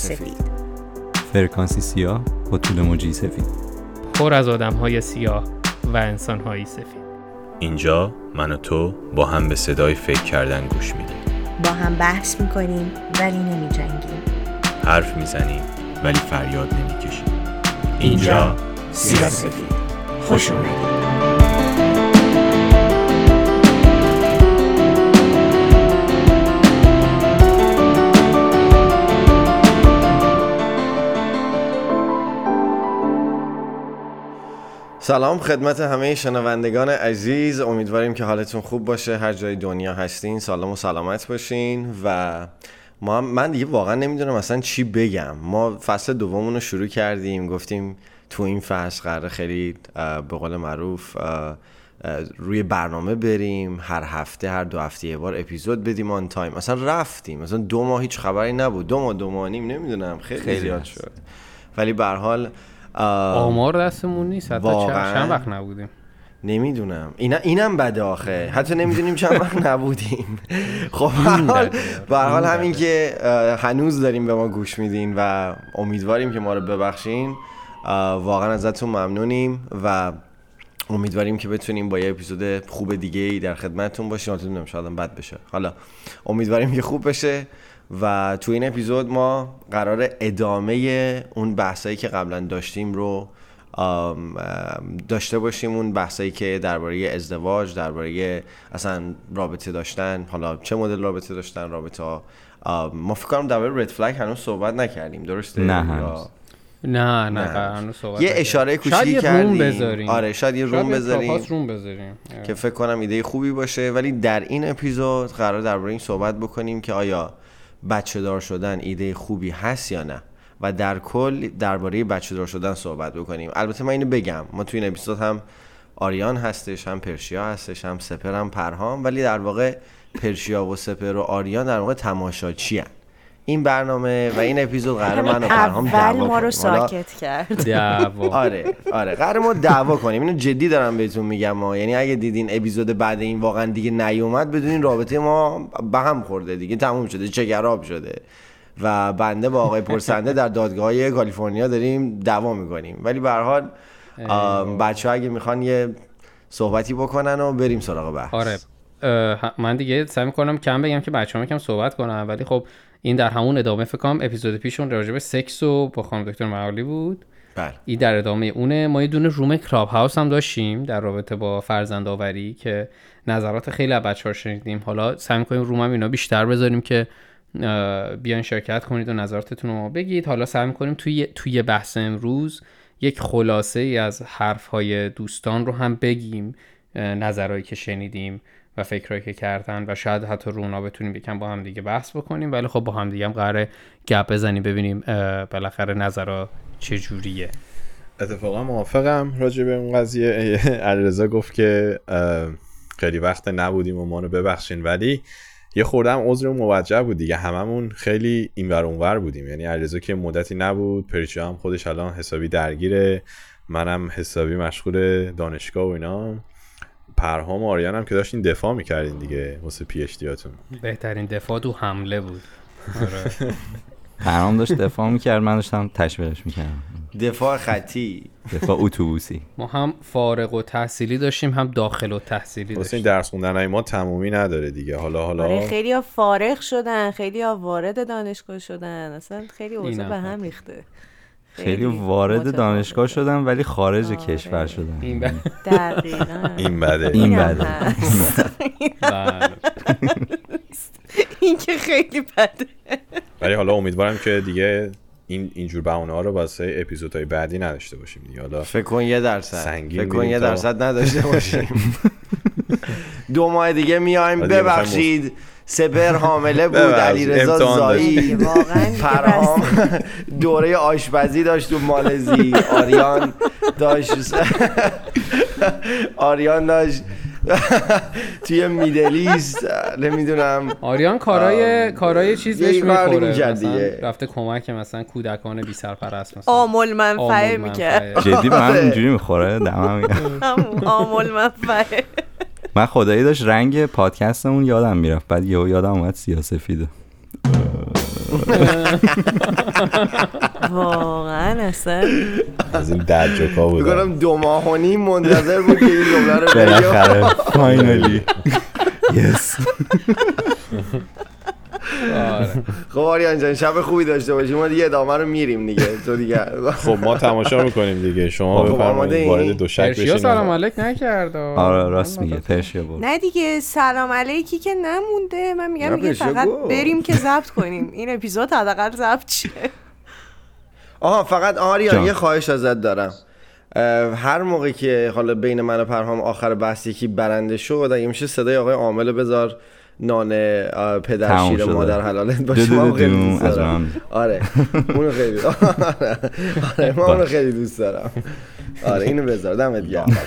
سفید. فرکانسی سیاه با طول موجی سفید. پر از آدم‌های سیاه و انسان‌های سفید. اینجا من و تو با هم به صدای فکر کردن گوش میدیم. با هم بحث میکنیم ولی نمیجنگیم. حرف میزنیم ولی فریاد نمیکشیم. اینجا سیاه سفید. خوش اومدید. سلام خدمت همه شنوندگان عزیز، امیدواریم که حالتون خوب باشه، هر جای دنیا هستین سلام و سلامت باشین. و من دیگه واقعا نمیدونم اصلا چی بگم. ما فصل دومون رو شروع کردیم، گفتیم تو این فصل قراره خیلی به قول معروف روی برنامه بریم، هر هفته هر دو هفته یه بار اپیزود بدیم آن تایم. اصلا رفتیم، اصلا 2 ماه هیچ خبری نبود، 2 ماه 2 ماه نیم نمیدونم، خیلی زیاد شد. ولی به هر حال آمار دستمون نیست، حتی چند وقت نبودیم، نمیدونم اینم بده آخه، حتی نمیدونیم چند وقت نبودیم. خب به هر حال همین که هنوز داریم به ما گوش میدین و امیدواریم که ما رو ببخشین، واقعا ازتون ممنونیم و امیدواریم که بتونیم با یه اپیزود خوب دیگه در خدمتتون باشیم. نمیدونم شاید هم بد بشه، حالا امیدواریم که خوب بشه. و تو این اپیزود ما قراره ادامه اون بحثایی که قبلا داشتیم رو داشته باشیم، اون بحثایی که درباره ازدواج، درباره اصلا رابطه داشتن، حالا چه مدل رابطه داشتن، رابطه ما فکر کنم درباره رد فلگ هنوز صحبت نکردیم، درسته؟ نه هنوز صحبت یه اشاره کوچیکی کردیم، آره شاید یه روم بذاریم که فکر کنم ایده خوبی باشه. ولی در این اپیزود قراره درباره این صحبت بکنیم که آیا بچه دار شدن ایده خوبی هست یا نه، و در کل درباره بچه دار شدن صحبت بکنیم. البته من اینو بگم، ما توی این اپیزود هم آریان هستش، هم پرشیا هستش، هم سپر، هم پرهام، ولی در واقع پرشیا و سپر و آریان در واقع تماشاچی هستن این برنامه و این اپیزود. قرار من و پرهام دعوا ما رو ساکت کرد. آره قرار ما دعوا کنیم، اینو جدی دارم بهتون میگم ما. یعنی اگه دیدین اپیزود بعد این واقعا دیگه نیومد، بدونین رابطه ما به هم خورده دیگه، تموم شده، چگراب شده و بنده با آقای پرسنده در دادگاه‌های کالیفرنیا داریم دعوا میکنیم. ولی به هر حال بچه‌ها اگه میخوان یه صحبتی بکنن و بریم سراغ بحث. آره من دیگه سعی می‌کنم کم بگم که بچه‌ها یکم صحبت کنن، ولی خب این در همون ادامه فکر کنم اپیزود پیشون راجع به سکس و با خانم دکتر معالی بود. بله. این در ادامه اونه. ما یه دونه روم کلاب هاوس هم داشتیم در رابطه با فرزندآوری که نظرات خیلی از بچه‌ها شنیدیم. حالا سعی می‌کنیم روم هم اینا بیشتر بذاریم که بیان شرکت کنید و نظراتتون رو بگید. حالا سعی می‌کنیم توی بحث امروز یک خلاصه ای از حرف‌های دوستان رو هم بگیم، نظرایی که شنیدیم و فکرایی که کردن، و شاید حتی رونا بتونیم یکم با هم دیگه بحث بکنیم. ولی خب با هم دیگه هم قراره گپ بزنیم ببینیم بالاخره نظرها چجوریه. اتفاقا موافقم راجع به اون قضیه. علیرضا گفت که خیلی وقت نبودیم و ما رو ببخشین، ولی یه خوردم عذرمون موجب بود دیگه، هممون خیلی اینور اونور بودیم. یعنی علیرضا که مدتی نبود، پریچا هم خودش الان حسابی درگیره، منم حسابی مشغول دانشگاه و اینام، پرهام و آریان هم که داشتین دفاع میکردین دیگه واسه پی اچ دیاتون. بهترین دفاع تو حمله بود. پرهام داشت دفاع میکرد، من داشتم تشویقش میکردم. دفاع خطی، دفاع اتوبوسی. ما هم فارغ التحصیلی داشتیم، هم داخل التحصیلی داشتیم. واسه درس خوندنای ما تمومی نداره دیگه. حالا خیلیا فارغ شدن، خیلیا وارد دانشگاه شدن، اصلا خیلی اوضاع به هم ریخته. خیلی وارد دانشگاه شدن ولی خارج کشور شدن. این بده این که خیلی بده. ولی حالا امیدوارم که دیگه اینجور بهونه ها رو واسه اپیزودهای بعدی نداشته باشیم دیگه. حالا فکر کن یه درصد نداشته باشیم. 2 ماه دیگه میایم. ببخشید سپر حامله بود، علیرضا زایی، پرهام دوره آشپزی داشت تو مالزی، آریان داشت توی میدلیست، نمیدونم آریان کارهای چیز بهش میخوره، رفته کمک مثلا کودکان بی سرپرست، آمول منفعه میکرد. جدی من اینجوری میخوره دمم آمول منفعه. من خدایی داشت رنگ پادکستمون یادم میرفت، بعد یهو یادم اومد سیاه سفید. واقعا اصلا از این دجوکا بود. میگم 2 ماه و نیم منتظر بود که این جمله رو بگم. فاینالی یس. خب آریان جان شب خوبی داشته باشیم. ما دیگه ادامه رو میریم دیگه. تو دیگه خب ما تماشا میکنیم دیگه. شما بفرمایید وارد دوشک بشین. ترشیا سلام علیک نکرد. آره راست میگه ترشیا بود. نه دیگه سلام علیکی که نمونده. من میگم فقط بریم که ضبط کنیم این اپیزود حداقل ضبط شه. آها فقط آریان یه خواهش ازت دارم. هر موقع که حالا بین من و پرهام آخر بحث یکی برنده شد اگه میشه صدای آقای عامل بذار نان پدر شیر مادر حلالت باشه. ما خیلی دوست دارم. آره اونو خیلی آره ما اونو خیلی دوست دارم. آره اینو بذار دمت گرم.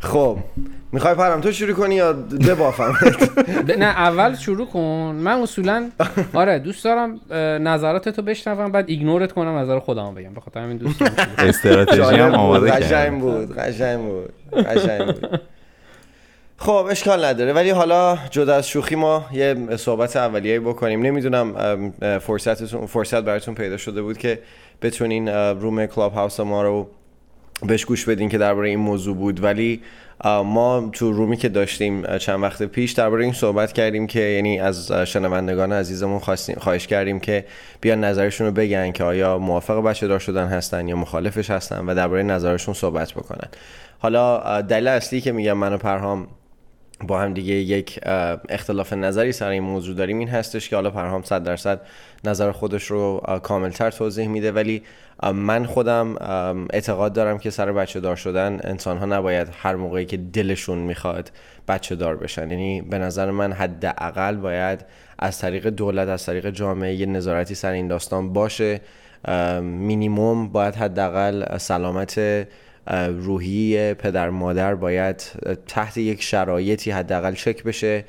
خب میخوای پرم تو شروع کنی یا ببافم؟ نه اول شروع کن. من اصولا آره دوست دارم نظراتتو بشنوم بعد ایگنورت کنم نظر خودم بگم. بخاطر همین دوست دارم. استراتژی هم آماده کردم. قشنگ بود. خب اشکال نداره ولی حالا جدا از شوخی ما یه صحبت اولیه‌ای بکنیم. نمیدونم فرصت براتون پیدا شده بود که بتونین روم کلاب هاوس ما رو بهش گوش بدین که درباره این موضوع بود، ولی ما تو رومی که داشتیم چند وقت پیش درباره این صحبت کردیم که یعنی از شنوندگان عزیزمون خواهش کردیم که بیان نظرشون رو بگن که آیا موافق بچه دار شدن هستن یا مخالفش هستن و درباره نظرشون صحبت بکنن. حالا دلیل اصلی که میگم من و پرهام با هم دیگه یک اختلاف نظری سر این موضوع داریم این هستش که حالا پرهام 100% نظر خودش رو کاملتر توضیح میده، ولی من خودم اعتقاد دارم که سر بچه دار شدن انسان ها نباید هر موقعی که دلشون میخواد بچه دار بشن. یعنی به نظر من حداقل باید از طریق دولت از طریق جامعه یه نظارتی سر این داستان باشه. مینیمم باید حداقل سلامت روحی پدر مادر باید تحت یک شرایطی حداقل چک بشه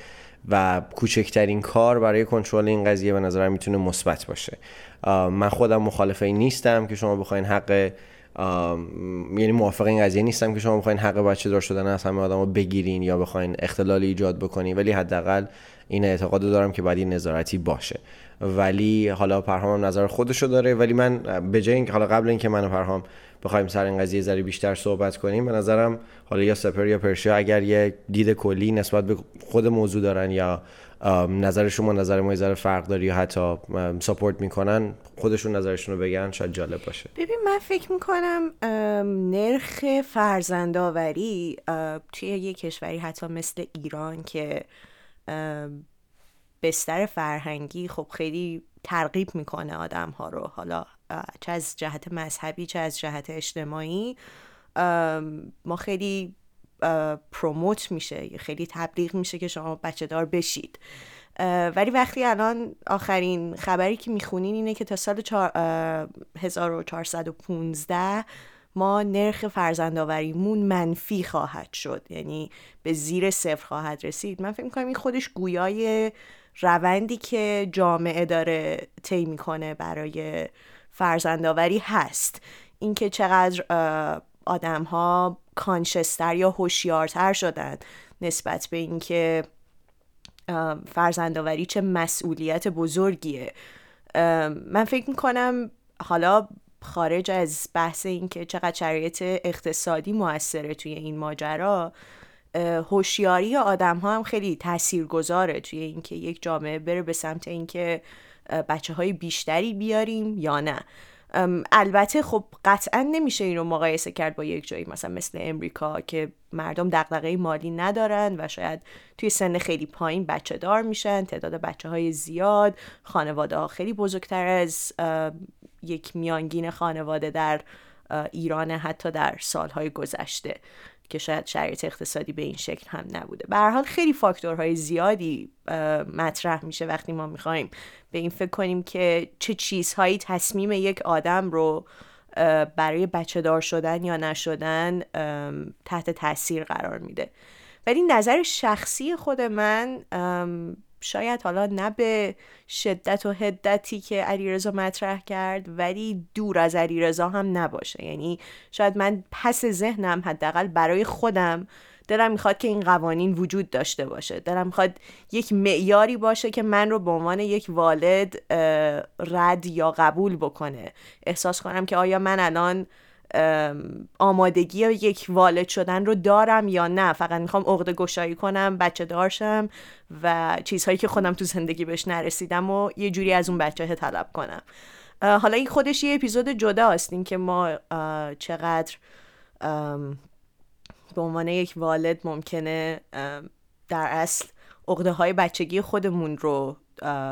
و کوچکترین کار برای کنترل این قضیه به نظرم میتونه مثبت باشه. من خودم مخالف این نیستم که شما بخواین حق یعنی موافق این قضیه نیستم که شما بخواین حق بچه دار شدن از همه آدمو بگیرین یا بخواین اختلالی ایجاد بکنین، ولی حداقل این اعتقاد دارم که باید این نظارتی باشه. ولی حالا پرهام نظر خودشو داره، ولی من به جای اینکه حالا قبل اینکه من و پرهام بخوایم سر این قضیه ذره بیشتر صحبت کنیم به نظرم حالا یا سپر یا پرشیا اگر یه دید کلی نسبت به خود موضوع دارن یا نظر شما نظر ما یه ذره فرق داره یا حتی ساپورت میکنن خودشون نظرشون رو بگن شاید جالب باشه. ببین من فکر میکنم نرخ فرزندآوری توی یه کشوری حتی مثل ایران که بستر فرهنگی خب خیلی ترغیب میکنه آدم ها رو، حالا چه از جهت مذهبی چه از جهت اجتماعی ما خیلی پروموت میشه، خیلی تبلیغ میشه که شما بچه دار بشید. ولی وقتی الان آخرین خبری که میخونین اینه که تا سال 1415 ما نرخ فرزندآوریمون منفی خواهد شد، یعنی به زیر صفر خواهد رسید. من فکر میکنم این خودش گویای روندی که جامعه داره طی میکنه برای فرزندآوری هست. اینکه چقدر آدم ها کانشستر یا هوشیارتر شدن نسبت به اینکه فرزندآوری چه مسئولیت بزرگیه. من فکر میکنم حالا خارج از بحث این که چقدر شرایط اقتصادی موثره توی این ماجرا، هوشیاری آدم ها هم خیلی تاثیرگذاره توی این که یک جامعه بره به سمت این که بچه های بیشتری بیاریم یا نه. البته خب قطعا نمیشه این رو مقایسه کرد با یک جایی مثلا مثل امریکا که مردم دغدغه مالی ندارن و شاید توی سن خیلی پایین بچه دار میشن، تعداد بچه های زیاد، خانواده ها خیلی بزرگتر از یک میانگین خانواده در ایران حتی در سالهای گذشته که شاید شرایط اقتصادی به این شکل هم نبوده. به هر حال خیلی فاکتورهای زیادی مطرح میشه وقتی ما میخوایم به این فکر کنیم که چه چیزهایی تصمیم یک آدم رو برای بچه دار شدن یا نشدن تحت تاثیر قرار میده. ولی نظر شخصی خود من شاید حالا نه به شدت و حدتی که علیرضا مطرح کرد ولی دور از علیرضا هم نباشه. یعنی شاید من پس ذهنم حداقل برای خودم دلم میخواد که این قوانین وجود داشته باشه، دلم میخواد یک معیاری باشه که من رو به عنوان یک والد رد یا قبول بکنه، احساس کنم که آیا من الان آمادگی یک والد شدن رو دارم یا نه، فقط میخوام عقده گشایی کنم، بچه دارشم و چیزهایی که خودم تو زندگی بهش نرسیدم و یه جوری از اون بچه طلب کنم. حالا این خودش یه اپیزود جدا هستیم که ما چقدر به عنوان یک والد ممکنه در اصل عقده های بچگی خودمون رو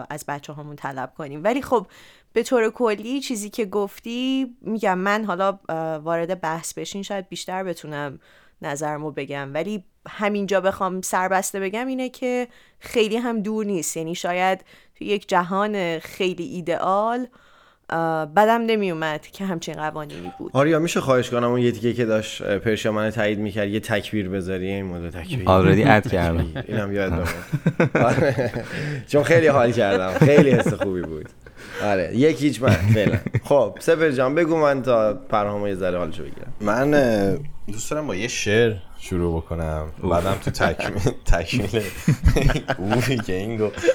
از بچه هامون طلب کنیم. ولی خب به طور کلی چیزی که گفتی، میگم من حالا وارد بحث بشین شاید بیشتر بتونم نظرمو بگم، ولی همینجا بخوام سربسته بگم اینه که خیلی هم دور نیست، یعنی شاید تو یک جهان خیلی ایدئال بدم نمی اومد که همچین قوانینی بود. آریا میشه خواهش کنم اون یه دیگه که داشت پرشا منو تایید میکرد یه تکبیر بذاری؟ این مدل تکبیر آلردی اد کردم، اینم یادم اومد چون خیلی حال کردم، خیلی حس خوبی بود. آره 1-0 من فعلا. خب سپر جان بگو، من تا پرهامو یه ذره حالشو بگیرم. من دوست دارم با یه شعر شروع بکنم، بعدم تو تکمیل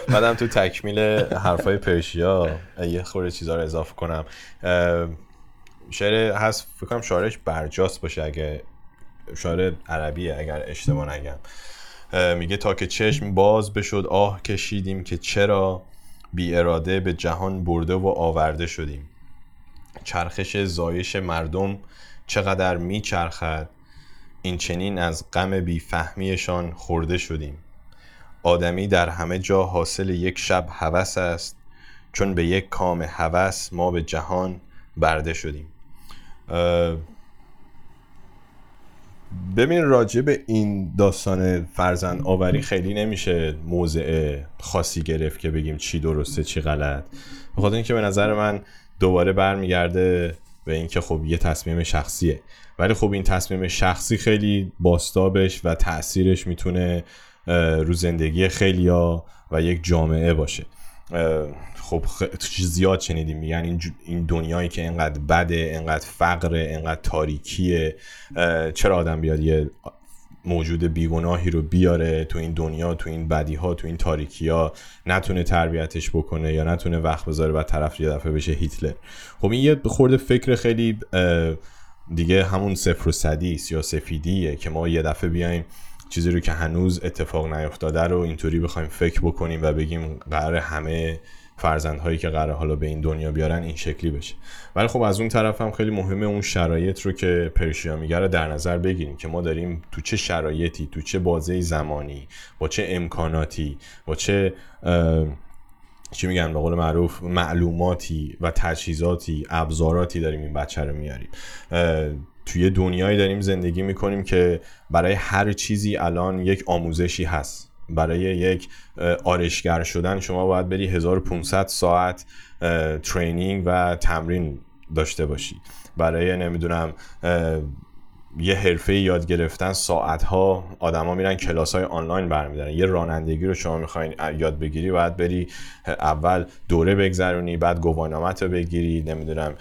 بعدم تو تکمیل حرفای پرشیا یه خورده چیزا رو اضافه کنم. شعر هست فکر کنم شاعرش برجاست باشه، اگه شاعر عربیه اگر اشتباه نگم، میگه تا که چشم باز بشد آه کشیدیم که چرا بی اراده به جهان برده و آورده شدیم. چرخش زایش مردم چقدر می چرخد، این چنین از غم بی فهمیشان خورده شدیم. آدمی در همه جا حاصل یک شب هوس است، چون به یک کام هوس ما به جهان برده شدیم. ببین راجع به این داستان فرزند آوری خیلی نمیشه موضع خاصی گرفت که بگیم چی درسته چی غلط، بخاطر اینکه به نظر من دوباره برمیگرده به اینکه خب یه تصمیم شخصیه، ولی خب این تصمیم شخصی خیلی باستابش و تأثیرش میتونه رو زندگی خیلیا و یک جامعه باشه. خب زیاد شنیدیم میگن این دنیایی که اینقدر بده، اینقدر فقره، اینقدر تاریکیه، چرا آدم بیاد یه موجود بیگناهی رو بیاره تو این دنیا، تو این بدیها، تو این تاریکی‌ها، نتونه تربیتش بکنه یا نتونه وقت بذاره و طرف یه دفعه بشه هیتلر. خب این یه خورده فکر خیلی دیگه همون صفر و صدی یا سفیدیه که ما یه دفعه بیایم چیزی رو که هنوز اتفاق نیفتاده رو اینطوری بخوایم فکر بکنیم و بگیم قراره همه فرزندهایی که قراره حالا به این دنیا بیارن این شکلی بشه. ولی خب از اون طرف هم خیلی مهمه اون شرایط رو که پرشیا میگه رو در نظر بگیریم که ما داریم تو چه شرایطی، تو چه بازه زمانی، با چه امکاناتی، با چه چی میگم به قول معروف معلوماتی و تجهیزاتی، ابزاراتی داریم این بچه رو میاریم. توی دنیایی داریم زندگی میکنیم که برای هر چیزی الان یک آموزشی هست. برای یک آرشگر شدن شما باید بری 1500 ساعت ترینینگ و تمرین داشته باشی، برای نمیدونم یه حرفه یاد گرفتن ساعت‌ها آدم‌ها میرن کلاس‌های آنلاین برمی‌دارن. یه رانندگی رو شما می‌خواین یاد بگیری باید بری اول دوره بگذرونی، بعد گواهینامت رو بگیری، نمیدونم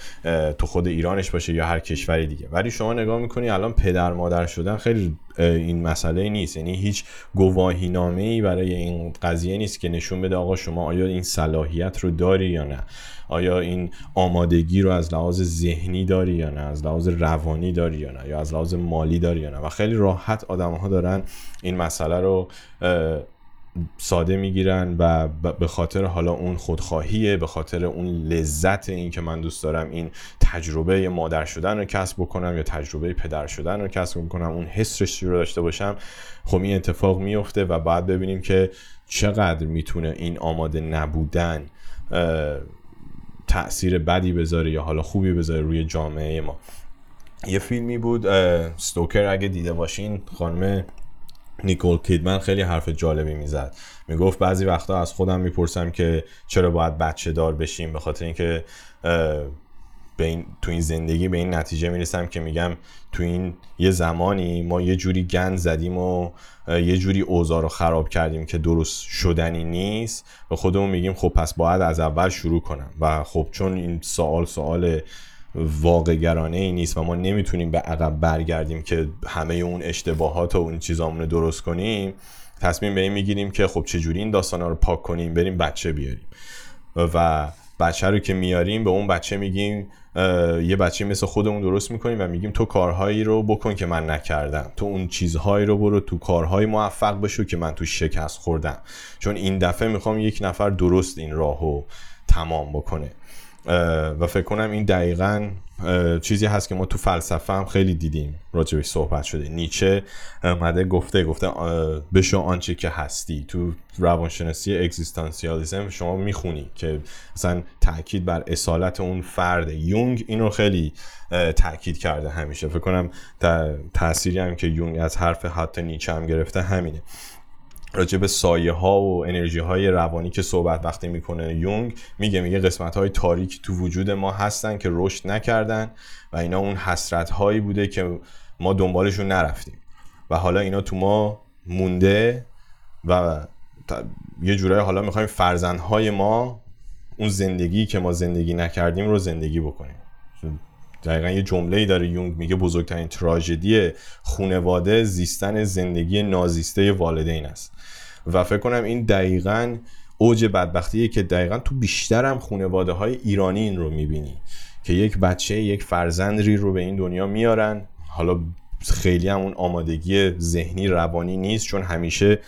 تو خود ایرانش باشه یا هر کشوری دیگه. ولی شما نگاه می‌کنی الان پدر مادر شدن خیلی این مسئله نیست، یعنی هیچ گواهینامه‌ای برای این قضیه نیست که نشون بده آقا شما آیا این صلاحیت رو داری یا نه، آیا این آمادگی رو از لحاظ ذهنی داری یا نه، از لحاظ روانی داری یا نه، یا از لحاظ مالی داری یا نه. و خیلی راحت آدم‌ها دارن این مسئله رو ساده میگیرن و به خاطر حالا اون خودخواهیه، به خاطر اون لذت این که من دوست دارم این تجربه مادر شدن رو کسب بکنم یا تجربه پدر شدن رو کسب بکنم، اون حسش رو داشته باشم، خب این اتفاق میفته و بعد ببینیم که چقدر میتونه این آماده نبودن تأثیر بدی بذاره یا حالا خوبی بذاره روی جامعه ما. یه فیلمی بود ستوکر، اگه دیده باشین، خانم نیکول کیدمن خیلی حرف جالبی میزد، میگفت بعضی وقتا از خودم میپرسم که چرا باید بچه دار بشیم، به خاطر اینکه تو این زندگی به این نتیجه میرسم که میگم تو این یه زمانی ما یه جوری گند زدیم و یه جوری اوضاع رو خراب کردیم که درست شدنی نیست و خودمون میگیم خب پس باید از اول شروع کنم. و خب چون این سوال واقع‌گرانه ای نیست و ما نمیتونیم به عقب برگردیم که همه اون اشتباهات و اون چیزامون رو درست کنیم. تصمیم به این میگیریم که خب چجوری این داستانا رو پاک کنیم، بریم بچه بیاریم و بچه رو که میاریم به اون بچه میگیم، یه بچه مثل خودمون درست میکنیم و میگیم تو کارهایی رو بکن که من نکردم، تو اون چیزهایی رو برو، تو کارهای موفق بشو که من تو شکست خوردم، چون این دفعه میخوام یک نفر درست این راهو تمام بکنه. و فکر کنم این دقیقاً چیزی هست که ما تو فلسفه هم خیلی دیدیم، راجبش صحبت شده. نیچه اومده گفته بشو آنچه که هستی. تو روانشناسی اگزیستانسیالیسم شما میخونی که مثلا تاکید بر اصالت اون فرد. یونگ اینو خیلی تاکید کرده همیشه. فکر کنم تأثیری هم که یونگ از حرف حتی نیچه هم گرفته همینه. راجب سایه ها و انرژی های روانی که صحبت وقتی میکنه یونگ، میگه قسمت های تاریک تو وجود ما هستن که رشد نکردن و اینا اون حسرت هایی بوده که ما دنبالشون نرفتیم و حالا اینا تو ما مونده و یه جورایی حالا میخوایم فرزندهای ما اون زندگی که ما زندگی نکردیم رو زندگی بکنیم. دقیقا یه جمله‌ای داره یونگ، میگه بزرگترین تراژدی خانواده زیستن زندگی نازیسته والدین است. و فکر کنم این دقیقاً اوج بدبختیه که دقیقاً تو بیشتر هم خانواده‌های ایرانی این رو می‌بینی که یک بچه، یک فرزندی رو به این دنیا میارن، حالا خیلی هم اون آمادگی ذهنی روانی نیست چون همیشه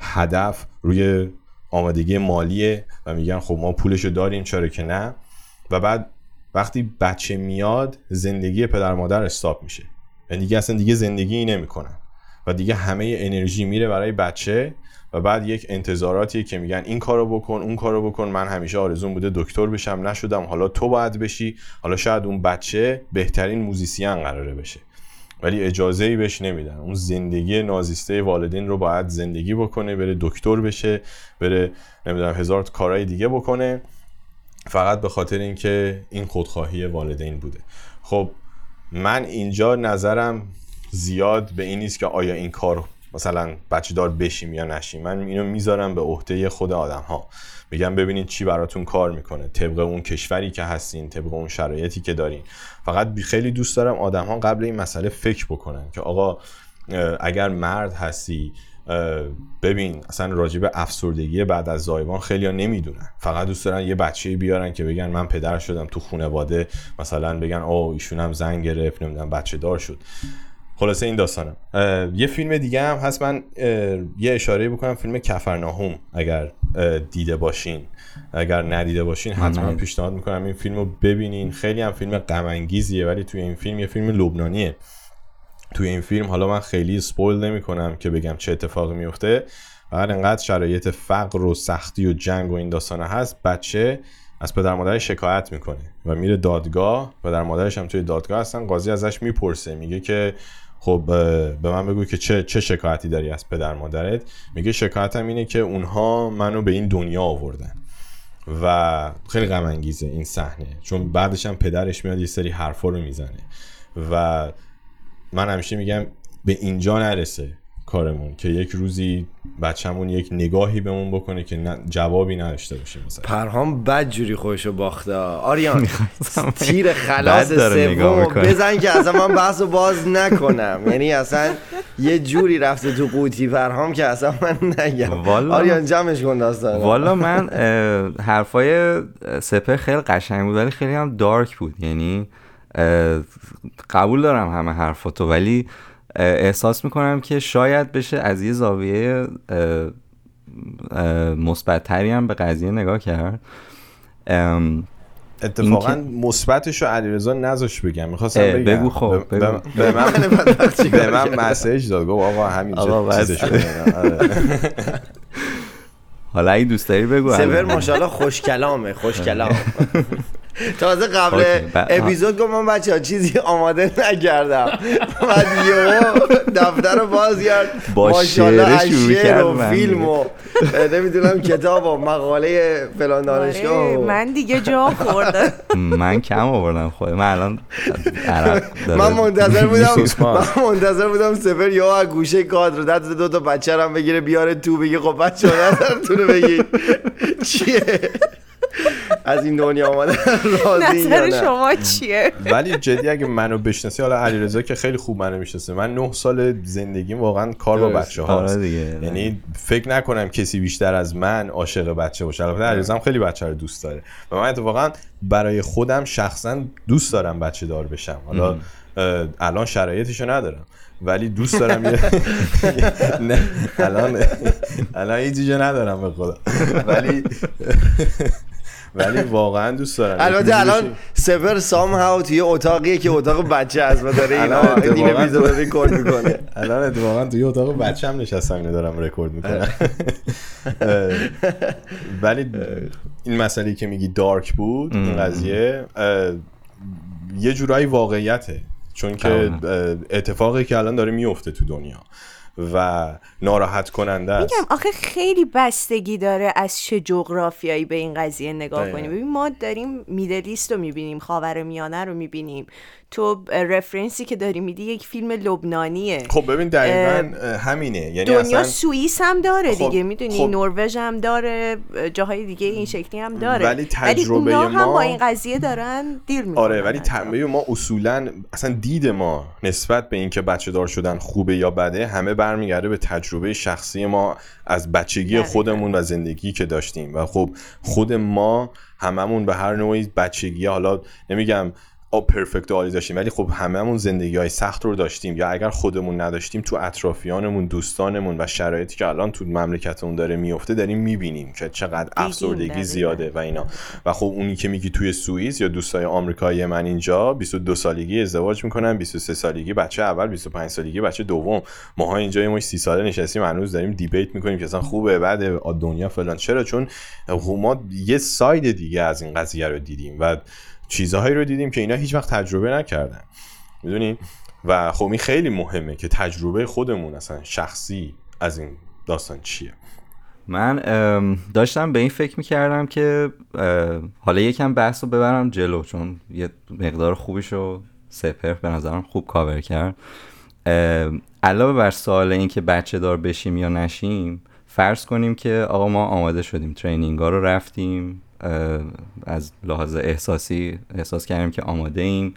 هدف روی آمادگی مالیه و میگن خب ما پولشو داریم چرا که نه. و بعد وقتی بچه میاد زندگی پدر مادر استاپ میشه، یعنی دیگه اصلا دیگه زندگی نمیکنن و دیگه همه انرژی میره برای بچه و بعد یک انتظاراتیه که میگن این کارو بکن اون کارو بکن، من همیشه آرزوم بوده دکتر بشم نشدم، حالا تو باید بشی، حالا شاید اون بچه بهترین موزیسین قراره بشه ولی اجازه ای بهش نمیدن، اون زندگی نازیسته والدین رو باید زندگی بکنه، بره دکتر بشه، بره نمیدونم هزار کارهای دیگه بکنه، فقط به خاطر اینکه این خودخواهی والدین بوده. خب من اینجا نظرم زیاد به این نیست که آیا این کار مثلا بچه دار بشیم یا نشیم، من اینو میذارم به عهده خود آدم ها، میگم ببینید چی براتون کار میکنه طبق اون کشوری که هستین، طبق اون شرایطی که دارین. فقط خیلی دوست دارم آدم ها قبل این مسئله فکر بکنن که آقا اگر مرد هستی، ببین اصلا راجب افسردگی بعد از زایمان خیلی ها نمیدونن، فقط دوست دارن یه بچه‌ای بیارن که بگن من پدر شدم، تو خانواده مثلا بگن آه ایشون هم زن گرفت نمیدونم بچه دار شد. خلاصه این داستانم. یه فیلم دیگه هم هست من یه اشاره بکنم، فیلم کفرناهم، اگر دیده باشین، اگر ندیده باشین حتما پیشنهاد میکنم این فیلمو ببینین. خیلی هم فیلم غم انگیزیه ولی توی این فیلم، یه فیلم لبنانیه، توی این فیلم حالا من خیلی اسپویل نمی کنم که بگم چه اتفاقی میفته، فقط انقدر شرایط فقر و سختی و جنگ و این داستانه هست، بچه از پدر مادرش شکایت میکنه و میره دادگاه، پدر مادرش هم توی دادگاه هستن، قاضی ازش میپرسه میگه که خب به من بگو که چه شکایتی داری از پدر مادرت، میگه شکایتم اینه که اونها منو به این دنیا آوردن. و خیلی غم انگیزه این صحنه چون بعدش هم پدرش میاد یه سری حرفا رو میزنه و من همیشه میگم به اینجا نرسه کارمون که یک روزی بچه‌مون یک نگاهی بهمون بکنه که جوابی نداشته باشه. مثلا پرهام بدجوری خودشو باخته. آریان تیر خلاص سومو بزن که اصلا من بحثو باز نکنم، یعنی اصلا یه جوری رفته تو قوطی پرهام که اصلا من نگم. آریان جمعش کن داستان. والا من حرفای سپر خیلی قشنگ بود ولی خیلی هم دارک بود، یعنی قبول دارم همه حرفاتو ولی احساس میکنم که شاید بشه از یه زاویه مثبت‌تری هم به قضیه نگاه کرد. اتفاقا مثبتشو علیرضا نذاش بگم، می‌خواستم بگم بگو خب به من مسیج داد گفت آقا همینجا چیزش حالا این دوستایی بگو. سپر ماشاءالله خوش کلامه تازه قبل اپیزود گفت من بچه‌ها چیزی آماده نکردم بعد یهو دفتر رو باز کرد با شعر و فیلم و نمیدونم کتاب و مقاله فلان دانشگاه. من دیگه جا خوردم، من کم آوردم خودم. من منتظر بودم سپر یهو از گوشه کادر دست دو تا بچه رو بگیره بیاره تو، بگه خب بچه‌ها نظرتون رو بگید چیه. از این دنیا آمدن راضی یا نه. نظر شما چیه؟ ولی جدی اگه منو بشناسی، حالا علیرضا که خیلی خوب منو میشناسه، من 9 سال زندگیم واقعا کار با بچه‌هاست، یعنی فکر نکنم کسی بیشتر از من عاشق بچه باشه. البته علیرضا هم خیلی بچه رو دوست داره و من اتفاقا برای خودم شخصا دوست دارم بچه دار بشم. حالا الان شرایطشو ندارم ولی دوست دارم. نه الان هیچ چیزی ندارم به خدا، ولی واقعا دوست دارم. البته الان سفر سام هاو توی اتاقیه که اتاق بچه از ما داره اینو ویدیو رکورد میکنه. الان اتفاقا توی اتاق بچه‌م نشستم اینو دارم رکورد میکنم. ولی این مسئله‌ای که میگی دارک بود، این قضیه یه جورایی واقعیته، چون که اتفاقی که الان داره میفته تو دنیا و ناراحت کننده است. میگم آخه خیلی بستگی داره از چه جغرافیایی به این قضیه نگاه کنیم. ببین ما داریم میدل ایست رو میبینیم، خاورمیانه رو میبینیم، تو رفرنسی که داری میدی یک فیلم لبنانیه. خب ببین دقیقاً همینه، یعنی دنیا اصلا سوئیس هم داره دیگه، میدونی نروژ هم داره، جاهای دیگه این شکلی هم داره، ولی تجربه ما هم با این قضیه دارن دیر میکنن. آره ولی تجربه ما اصولاً اصلا دید ما نسبت به اینکه بچه‌دار شدن خوبه یا بده همه برمیگرده به تجربه شخصی ما از بچگی خودمون و زندگی که داشتیم. و خب خود ما هممون به هر نوعی بچگی، حالا نمیگم پرفکت عالی داشتیم، ولی خب هممون زندگی‌های سخت رو داشتیم، یا اگر خودمون نداشتیم تو اطرافیانمون، دوستانمون و شرایطی که الان تو مملکتمون داره میفته داریم میبینیم که چقدر افسردگی زیاده و اینا. و خب اونی که میگی توی سوئیس یا دوستای آمریکایی من اینجا 22 سالگی ازدواج میکنن، 23 سالگی بچه اول، 25 سالگی بچه دوم، ماها اینجا یه مش 30 ساله نشستیم هنوز داریم دیبیت میکنیم که اصلا خوبه بعد دنیا فلان. چرا؟ چون ما یه ساید دیگه از این قضیه رو دیدیم و چیزهایی رو دیدیم که اینا هیچ وقت تجربه نکردن، میدونی. و خب این خیلی مهمه که تجربه خودمون اصلا شخصی از این داستان چیه. من داشتم به این فکر میکردم که حالا یکم بحث رو ببرم جلو، چون یه مقدار خوبیش رو سپر به نظرم خوب کاور کرد. علاوه بر سوال این که بچه دار بشیم یا نشیم، فرض کنیم که آقا ما آماده شدیم، ترینینگ ها رو رفتیم، از لحاظ احساسی احساس کردیم که آماده ایم،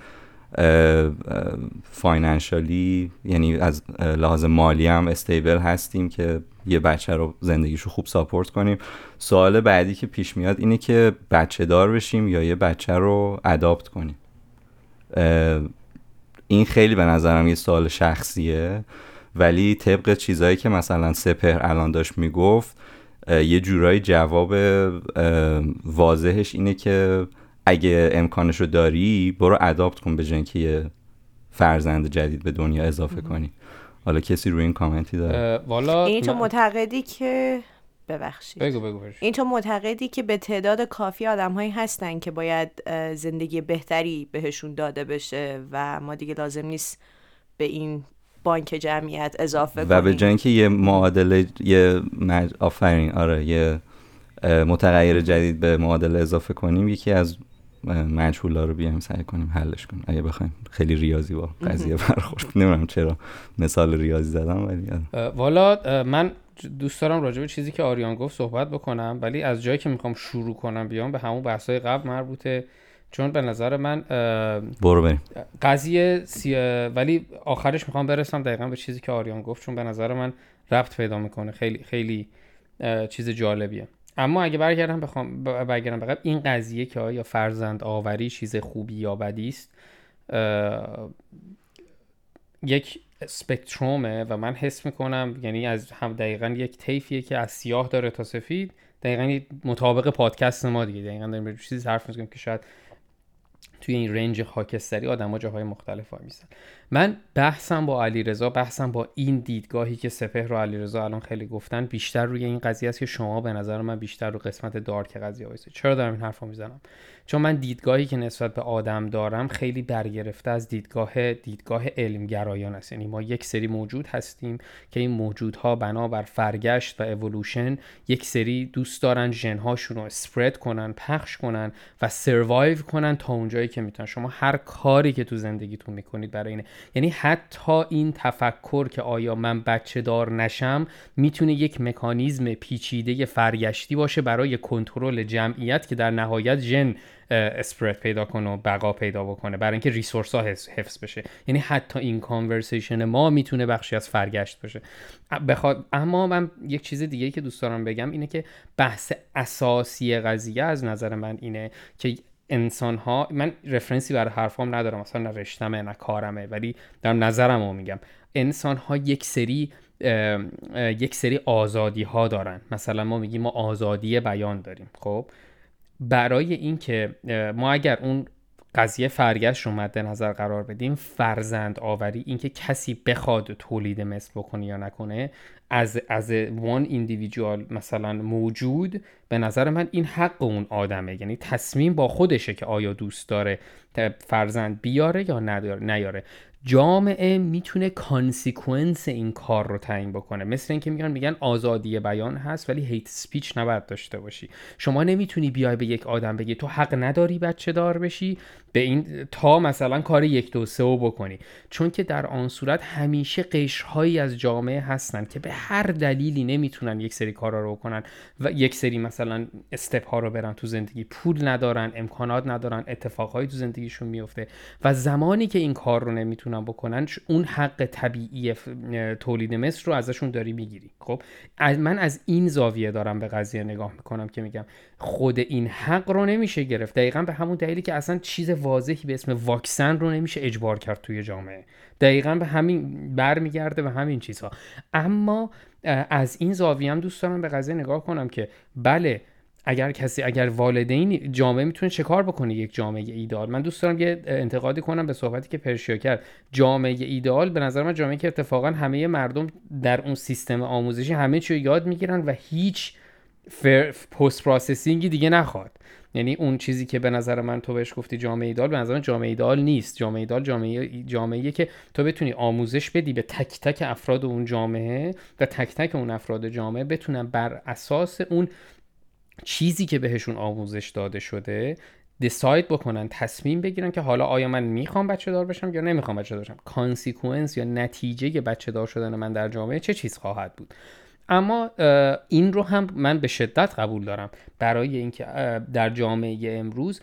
فاینانشالی یعنی از لحاظ مالی هم استیبل هستیم که یه بچه رو زندگیشو خوب ساپورت کنیم. سوال بعدی که پیش میاد اینه که بچه دار بشیم یا یه بچه رو اداپت کنیم. این خیلی به نظرم یه سوال شخصیه، ولی طبق چیزایی که مثلا سپهر الان داشت میگفت یه جورایی جواب واضحش اینه که اگه امکانش رو داری برو اداپت کن، به جای اینکه یه فرزند جدید به دنیا اضافه کنی. حالا کسی روی این کامنتی داره؟ این تو معتقدی که ببخشید بگو این تو معتقدی که به تعداد کافی آدم‌هایی هستن که باید زندگی بهتری بهشون داده بشه و ما دیگه لازم نیست به این بانک جمعیت اضافه کنیم و به جای اینکه یه معادله یه متغیر جدید به معادله اضافه کنیم، یکی از مجهول‌ها رو بیایم سعی کنیم حلش کنیم. اگه بخوایم خیلی ریاضی با قضیه برخورد، نمیدونم چرا مثال ریاضی زدم، ولی والا من دوست دارم راجع به چیزی که آریان گفت صحبت بکنم، ولی از جایی که میخوام شروع کنم بیام به همون بحث‌های قبل مربوطه، چون به نظر من قضیه ولی آخرش میخوام برسم دقیقا به چیزی که آریان گفت، چون به نظر من ربط پیدا میکنه، خیلی خیلی چیز جالبیه. اما اگه برگردم بقیب این قضیه که آیا فرزند آوری چیز خوبی یا بدی است، یک سپکترومه و من حس میکنم، یعنی از هم دقیقا یک طیفیه که از سیاه داره تا سفید، دقیقا مطابق پادکست ما دیگه، دقیقا داریم چیزی حرف میزنیم که شاید توی این رنج خاکستری آدم‌ها جاهای مختلف ها میسن. من بحثم با این دیدگاهی که سپهر و علیرضا الان خیلی گفتن بیشتر روی این قضیه است که شما به نظر من بیشتر رو قسمت دارک قضیه هایسته. چرا دارم این حرفا میزنم؟ چون من دیدگاهی که نسبت به آدم دارم خیلی برگرفته از دیدگاه علمگرایان است. یعنی ما یک سری موجود هستیم که این موجودها بنابر فرگشت و اِوولوشن یک سری دوست دارن ژن‌هاشون رو اسپرد کنن، پخش کنن و سروایو کنن تا اونجا چیزایی که میتونن، شما هر کاری که تو زندگیتون میکنید برای اینه. یعنی حتی این تفکر که آیا من بچه دار نشم میتونه یک مکانیزم پیچیده فرگشتی باشه برای کنترل جمعیت که در نهایت ژن اسپرد پیدا کنه و بقا پیدا بکنه، برای اینکه ریسورس ها حفظ بشه. یعنی حتی این کانورسیشن ما میتونه بخشی از فرگشت باشه. اما من یک چیز دیگه که دوست دارم بگم اینه که بحث اساسی قضیه از نظر من اینه که انسان ها، من رفرنسی برای حرفام ندارم اصلا، نه رشتمه نه کارمه، ولی دارم نظرمو میگم، انسان ها یک سری آزادی ها دارن. مثلا ما میگیم ما آزادی بیان داریم. خب برای این که ما اگر اون قضیه فرگشت رو مد نظر قرار بدیم، فرزند آوری، اینکه کسی بخواد تولید مثل بکنه یا نکنه از وان ایندیویدوال مثلا موجود، به نظر من این حق اون آدمه. یعنی تصمیم با خودشه که آیا دوست داره فرزند بیاره یا نیاره. جامعه میتونه کانسیکوئنس این کار رو تعیین بکنه. مثل اینکه میگن آزادی بیان هست ولی هیت سپیچ نباید داشته باشی. شما نمیتونی بیای به یک آدم بگی تو حق نداری بچه دار بشی به این تا مثلا کار 1، 2، 3 بکنی، چون که در آن صورت همیشه قشرهایی از جامعه هستن که به هر دلیلی نمیتونن یک سری کارا رو بکنن و یک سری مثلا استپ ها رو برن تو زندگی، پول ندارن، امکانات ندارن، اتفاقایی تو زندگیشون میفته و زمانی که این کار رو نمیتونن بکنن، اون حق طبیعی تولید مثل رو ازشون داری میگیری. خب من از این زاویه دارم به قضیه نگاه میکنم که میگم خود این حق رو نمیشه گرفت، دقیقاً به همون دلیلی که اصلا چیز واضحی به اسم واکسن رو نمیشه اجبار کرد توی جامعه. دقیقاً به همین برمیگرده و همین چیزها. اما از این زاویه هم دوست دارم به قضیه نگاه کنم که بله، اگر والدین، جامعه میتونه چه کار بکنه؟ یک جامعه ایدئال. من دوست دارم یه انتقادی کنم به صحبتی که پرشیا کرد. جامعه ایدئال به نظر من جامعه که اتفاقا همه مردم در اون سیستم آموزشی همه چی رو یاد میگیرن و هیچ پست پروسسینگی دیگه نخواد. یعنی اون چیزی که به نظر من تو بهش گفتی جامعه ایدئال، به نظر من جامعه ایدئال نیست. جامعه ایدئال جامعه‌ایه که تو بتونی آموزش بدی به تک تک افراد اون جامعه و تک تک اون افراد جامعه بتونن بر اساس اون چیزی که بهشون آموزش داده شده دیساید بکنن، تصمیم بگیرن که حالا آیا من میخوام بچه دار بشم یا نمیخوام بچه دار بشم، کانسیکوئنس یا نتیجه بچه دار شدن من در جامعه چه چیز خواهد بود. اما این رو هم من به شدت قبول دارم، برای اینکه در جامعه امروز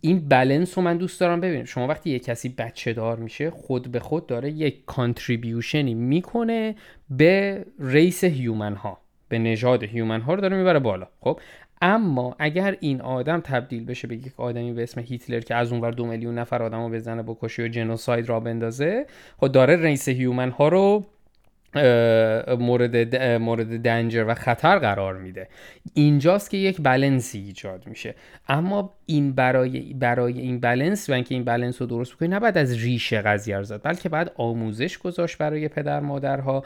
این بالانس رو من دوست دارم ببینم. شما وقتی یک کسی بچه دار میشه، خود به خود داره یک کانتریبیوشنی میکنه به ریس هیومن ها، به نژاد هیومن ها رو داره میبره بالا. خب اما اگر این آدم تبدیل بشه به یک آدمی به اسم هیتلر که از اونور 2 میلیون نفر آدمو بزنه، بکشه و جنوساید را بندازه، خب داره ریس هیومن ها رو مورد دنجر و خطر قرار میده. اینجاست که یک بالانسی ایجاد میشه. اما این برای این بالانس و اینکه این بالانس رو درست بکنی، نباید از ریشه قضیه رو زد، بلکه باید آموزش گذاشت برای پدر مادرها.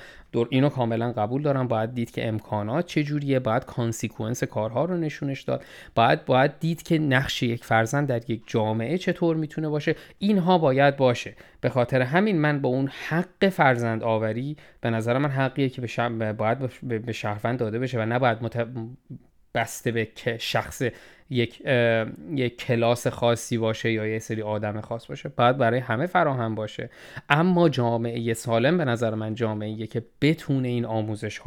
اینو کاملا قبول دارم، باید دید که امکانات چجوریه، باید کانسیکوئنس کارها رو نشونش داد، باید دید که نقش یک فرزند در یک جامعه چطور میتونه باشه. اینها باید باشه. به خاطر همین من با اون حق فرزند آوری به نظر من حقیه که باید به شهروند داده بشه و نباید بسته به که شخص یک کلاس خاصی باشه یا یه سری آدم خاص باشه، باید برای همه فراهم باشه. اما جامعه سالم به نظر من جامعه‌ایه که بتونه این آموزش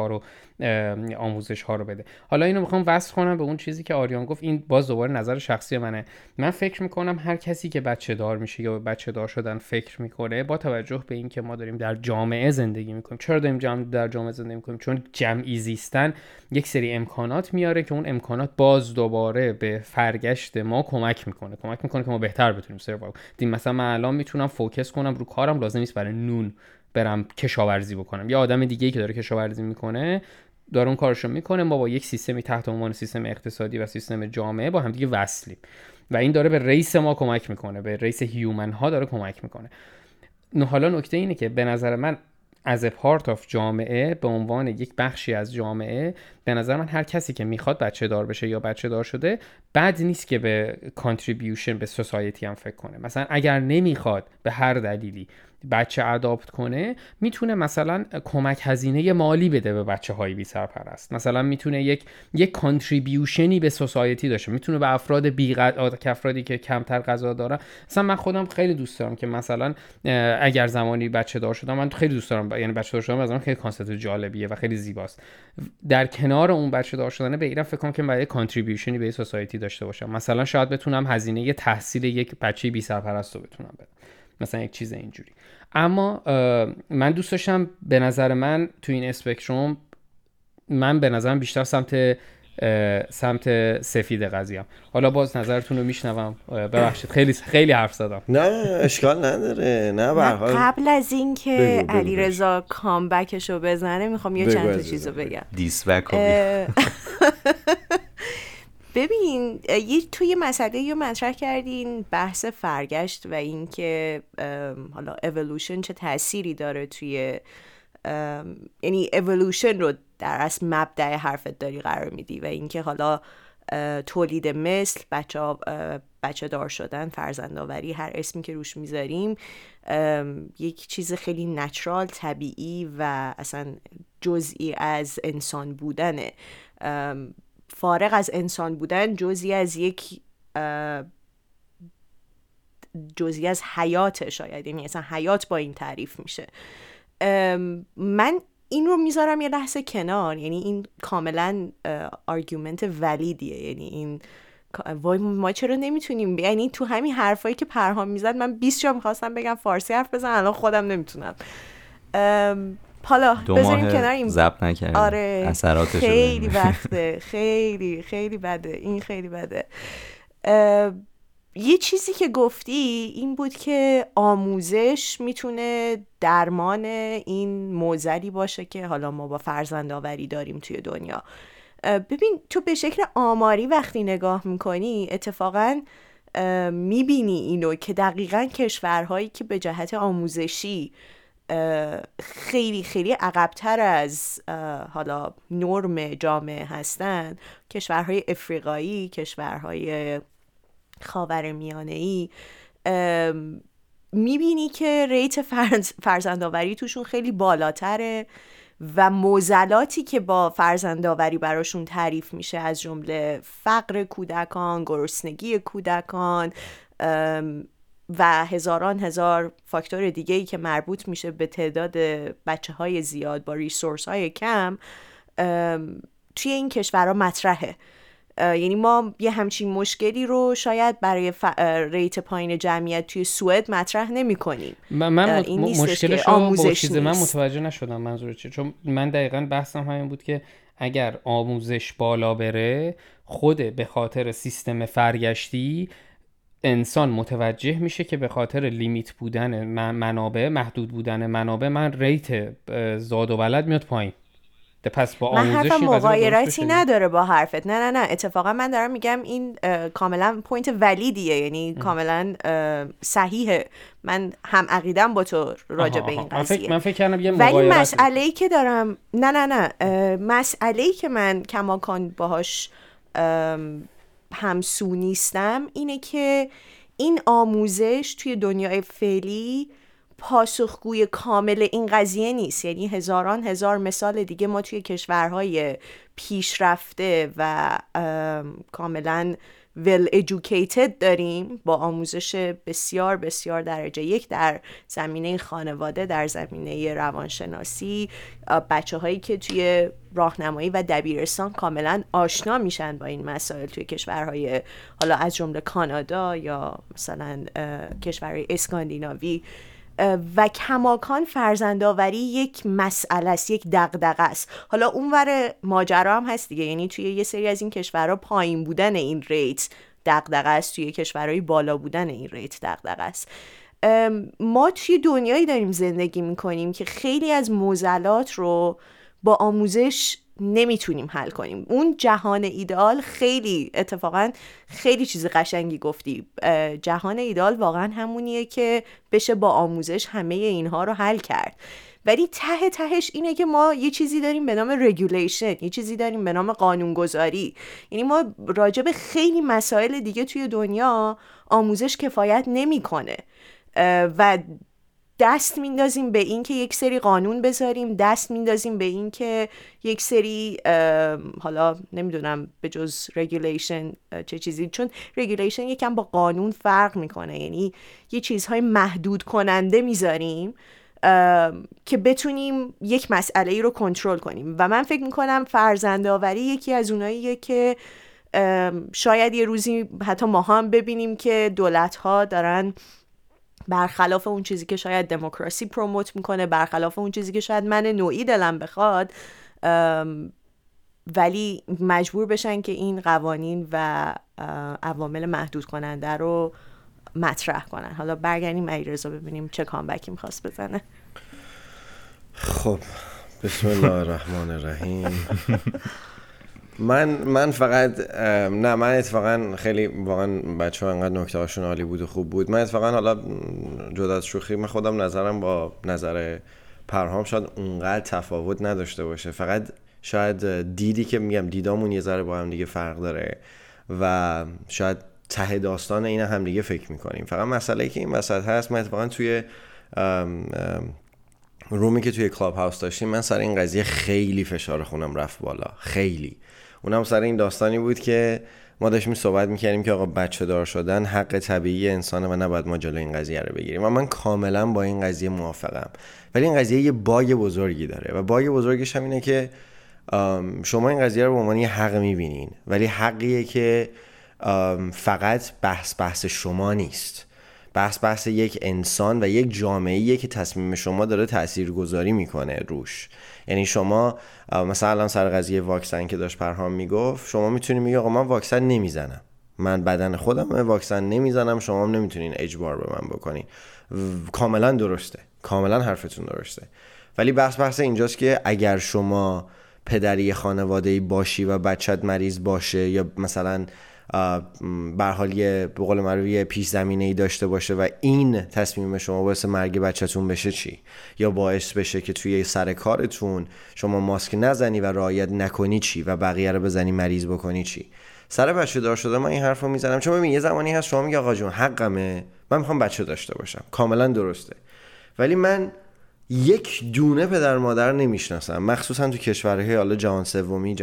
ها رو بده. حالا اینو میخوام وصل کنم به اون چیزی که آریان گفت. این باز دوباره نظر شخصی منه. من فکر میکنم هر کسی که بچه دار میشه یا به بچه دار شدن فکر میکنه، با توجه به این که ما داریم در جامعه زندگی میکنیم، چرا داریم در جامعه زندگی میکنیم؟ چون جمعی زیستن یک سری امکانات میاره که اون امکانات باز دوباره به فرگشت ما کمک میکنه که ما بهتر بتونیم سروایو کنیم. مثلا من الان میتونم فوکس کنم رو کارم، لازم نیست برای نون برم کشاورزی بکنم. یه آدم دیگه‌ای که داره کشاورزی میکنه داره اون کارشو میکنه. ما با یک سیستمی تحت عنوان سیستم اقتصادی و سیستم جامعه با هم دیگه وصلیم و این داره به ریس ما کمک میکنه، به ریس هیومن ها داره کمک میکنه. حالا نکته اینه که به نظر من از پارت آف جامعه، به عنوان یک بخشی از جامعه، به نظر من هر کسی که میخواد بچه دار بشه یا بچه دار شده، بد نیست که به کانتریبیوشن به سوسایتی هم فکر کنه. مثلا اگر نمیخواد به هر دلیلی بچه اداپت کنه میتونه مثلا کمک هزینه مالی بده به بچه‌های بی سرپرست، مثلا میتونه یک کانتریبیوشنی به سوسایتی داشته، میتونه به افراد افرادی که کمتر غذا دارن. مثلا من خودم خیلی دوست دارم که مثلا اگر زمانی بچه دار شدم، من خیلی دوست دارم، یعنی بچه دار شدن مثلا خیلی کانسپت جالبیه و خیلی زیباست، در کنار اون بچه دار شدن به ایران فکر کنم که برای کانتریبیوشنی به سوسایتی داشته باشم، مثلا شاید بتونم هزینه تحصیل یک بچه بی سرپرست رو بتونم بدم، مثلا یک چیز اینجوری. اما من دوست داشتم، به نظر من تو این اسپکتروم من به نظرم بیشتر سمت سفید قضیه‌ام. حالا باز نظرتون رو میشنوم، ببخشید خیلی حرف زدم. نه اشکال نداره، نه به هر حال قبل از اینکه علیرضا کامبکش رو بزنه میخوام یه چند تا چیزو بگم. دیسبک ببین، توی مسئله یه مطرح کردین، بحث فرگشت و اینکه حالا اِوولوشن چه تأثیری داره توی، یعنی اِوولوشن رو در اصل مبدأ حرفت داری قرار میدی و اینکه حالا تولید مثل، بچه دار شدن، فرزندآوری، هر اسمی که روش میذاریم، یک چیز خیلی نچرال، طبیعی و اصلا جزئی از انسان بودنه. فارغ از انسان بودن، جزئی از حیاته شاید، یعنی اصلا حیات با این تعریف میشه. من این رو میذارم یه لحظه کنار، یعنی این کاملا آرگومنت ولیدیه، یعنی این وای ما چرا نمیتونیم، یعنی تو همین حرفایی که پرهام میزد من 20 جا میخواستم بگم فارسی حرف بزن، الان خودم نمیتونم. حالا بذاریم کنار این ضبط نکردیم. آره خیلی وقته، خیلی بده، این خیلی بده. یه چیزی که گفتی این بود که آموزش میتونه درمان این معضلی باشه که حالا ما با فرزندآوری داریم توی دنیا. ببین تو به شکل آماری وقتی نگاه میکنی اتفاقاً میبینی اینو که دقیقاً کشورهایی که به جهت آموزشی خیلی خیلی عقب‌تر از حالا نرم جامعه هستن، کشورهای افریقایی، کشورهای خاورمیانه‌ای، میبینی که ریت فرزندآوری توشون خیلی بالاتره و معضلاتی که با فرزندآوری براشون تعریف میشه از جمله فقر کودکان، گرسنگی کودکان و هزاران هزار فاکتور دیگه‌ای که مربوط میشه به تعداد بچه‌های زیاد با ریسورس‌های کم، توی این کشورها مطرحه. یعنی ما یه همچین مشکلی رو شاید برای ریت پایین جمعیت توی سوئد مطرح نمی‌کنیم. این مشکل آموزش من متوجه نشدم منظور چیه، چون من دقیقاً بحثم همین بود که اگر آموزش بالا بره، خود به خاطر سیستم فرگشتی انسان متوجه میشه که به خاطر لیمیت بودن منابع، محدود بودن منابع، من ریت زاد و ولد میاد پایین. پس با آموزشی من حرفم مغایرتی نداره با حرفت، نه اتفاقا من دارم میگم این کاملا پوینت ولیدیه، یعنی کاملا صحیحه، من هم عقیدم با تو راجع به این قضیه. من فکر کردم یه مغایرتی، ولی مسئله‌ای که دارم نه مسئله‌ای که من کماکان باهاش همسو نیستم اینه که این آموزش توی دنیای فعلی پاسخگوی کامل این قضیه نیست. یعنی هزاران هزار مثال دیگه ما توی کشورهای پیشرفته و کاملا well educated داریم با آموزش بسیار بسیار درجه یک در زمینه خانواده، در زمینه روانشناسی، بچه هایی که توی راهنمایی و دبیرستان کاملا آشنا میشن با این مسائل توی کشورهای حالا از جمله کانادا یا مثلا کشورهای اسکاندیناوی. و کماکان فرزندآوری یک مسئله است، یک دغدغه است. حالا اونور ماجرا هم هست دیگه، یعنی توی یه سری از این کشورها پایین بودن این ریت دغدغه است، توی کشورهای بالا بودن این ریت دغدغه است. ما توی دنیایی داریم زندگی میکنیم که خیلی از معضلات رو با آموزش نمیتونیم حل کنیم. اون جهان ایدئال خیلی اتفاقا خیلی چیز قشنگی گفتی. جهان ایدئال واقعا همونیه که بشه با آموزش همه اینها رو حل کرد، ولی ته تهش اینه که ما یه چیزی داریم به نام رگولیشن، یه چیزی داریم به نام قانونگذاری. یعنی ما راجب خیلی مسائل دیگه توی دنیا آموزش کفایت نمیکنه و دست میندازیم به این که یک سری قانون بذاریم، دست میندازیم به این که یک سری حالا نمیدونم به جز رگولیشن چه چیزی، چون رگولیشن یکم با قانون فرق میکنه، یعنی یه چیزهای محدود کننده میذاریم که بتونیم یک مسئله ای رو کنترل کنیم. و من فکر میکنم فرزندآوری یکی از اوناییه که شاید یه روزی حتی ما هم ببینیم که دولت‌ها دارن برخلاف اون چیزی که شاید دموکراسی پروموت میکنه، برخلاف اون چیزی که شاید من نوعی دلم بخواد، ولی مجبور بشن که این قوانین و عوامل محدود کننده رو مطرح کنن. حالا برگردیم علیرضا ببینیم چه کامبکی میخواست بزنه. خب بسم الله الرحمن الرحیم. من فقط نه، من اتفاقا خیلی واقعا بچه‌ها انقدر نکته هاشون عالی بود و خوب بود. من اتفاقا حالا جدا از شوخی، من خودم نظرم با نظر پرهام شاید اونقدر تفاوت نداشته باشه، فقط شاید دیدی که میگم دیدامون یه ذره با هم دیگه فرق داره و شاید ته داستان اینا هم دیگه فکر میکنیم. فقط مسئله ای که این وسط هست، من اتفاقا توی رومی که توی کلاب هاوس داشتیم، من سر این قضیه خیلی فشار خونم رفت بالا، خیلی. اونم سر این داستانی بود که ما داشتیم صحبت میکردیم که آقا بچه دار شدن حق طبیعی انسانه و نباید ما جلو این قضیه رو بگیریم و من کاملا با این قضیه موافقم، ولی این قضیه یه باگ بزرگی داره و باگ بزرگش هم اینه که شما این قضیه رو به عنوان یه حق میبینین، ولی حقیه که فقط بحث شما نیست، بحث یک انسان و یک جامعه‌ایه که تصمیم شما داره تاثیرگذاری میکنه روش. یعنی شما مثلا سر قضیه واکسن که داشت پرهام میگفت، شما میتونید میگی آقا من واکسن نمیزنم، من بدن خودم واکسن نمیزنم، شما هم نمیتونین اجبار به من بکنین. کاملا درسته، کاملا حرفتون درسته، ولی بحث اینجاست که اگر شما پدری خانواده‌ای باشی و بچت مریض باشه یا مثلا به هر یه به قول معروف یه پیش زمینه‌ای داشته باشه و این تصمیم شما باعث مرگ بچه‌تون بشه چی، یا باعث بشه که توی سر کارتون شما ماسک نزنی و رعایت نکنی چی، و بقیه رو بزنی مریض بکنی چی. سر بچه دار شده من این حرفو میزنم چون ببین یه زمانی هست شما میگی آقا جون حقمه، من میخوام بچه داشته باشم، کاملا درسته، ولی من یک دونه پدر مادر نمیشناسم، مخصوصا تو کشورهای حالا جهان سومی،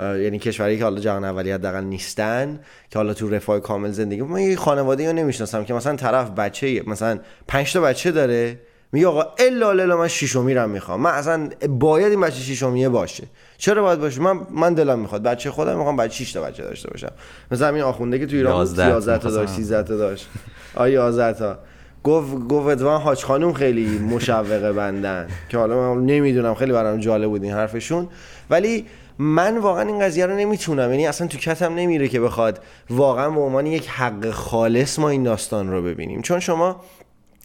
یعنی کشوری که حالا جهان اولی حداقل نیستن که حالا تو رفاه کامل زندگی. من یه خانواده‌ای رو نمیشناسم که مثلا طرف بچه مثلا 5 تا بچه داره میگه آقا الا من ششمی رو میخوام، من اصلا باید این بچه ششمیه باشه، چرا باید باشه، من دلم میخواد بچه خودم میخوام بچه 6 تا بچه داشته باشم. مثلا این آخونده که تو ایران 11 تا داشت 13 تا داشت 11 تا گفت وان حاج خانم خیلی مشوقه بندن که حالا من نمیدونم، خیلی برام جالب بود این حرفشون، ولی من واقعا این قضیه رو نمیتونم، یعنی اصلا تو کتم نمیره که بخواد واقعا به عنوان یک حق خالص ما این داستان رو ببینیم. چون شما،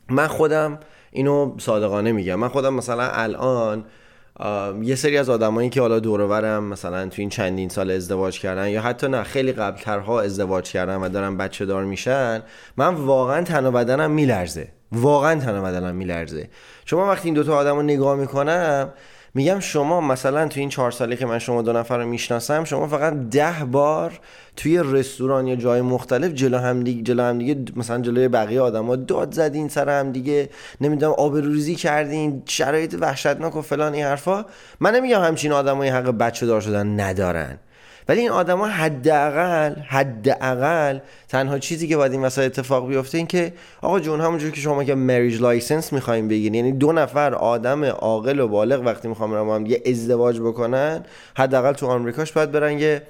من خودم اینو صادقانه میگم، من خودم مثلا الان یه سری از آدمایی که حالا دور و برم مثلا تو این چندین سال ازدواج کردن یا حتی نه خیلی قبل‌ترها ازدواج کردن و دارن بچه دار میشن، من واقعا تن و بدنم میلرزه، واقعا تن و بدنم میلرزه. شما وقتی این دوتا آدمو نگاه میکنم میگم شما مثلا تو این 4 ساله که من شما 2 نفر رو میشناسم، شما فقط 10 بار توی رستوران یا جای مختلف جلو هم دیگه مثلا جلوی بقیه آدما داد زدین سر هم دیگه، نمیدونم آبروریزی کردین، شرایط وحشتناک و فلان این حرفا. من نمیگم همچین آدمای حق بچه دار شدن ندارن، ولی این آدما حداقل تنها چیزی که باید این وسط اتفاق بیفته این که آقا جون همونجوری که شما که مریج لایسنس می‌خواید بگیرین، یعنی 2 نفر آدم عاقل و بالغ وقتی می‌خوام با هم یه ازدواج بکنن، حداقل تو آمریکاش باید برن یه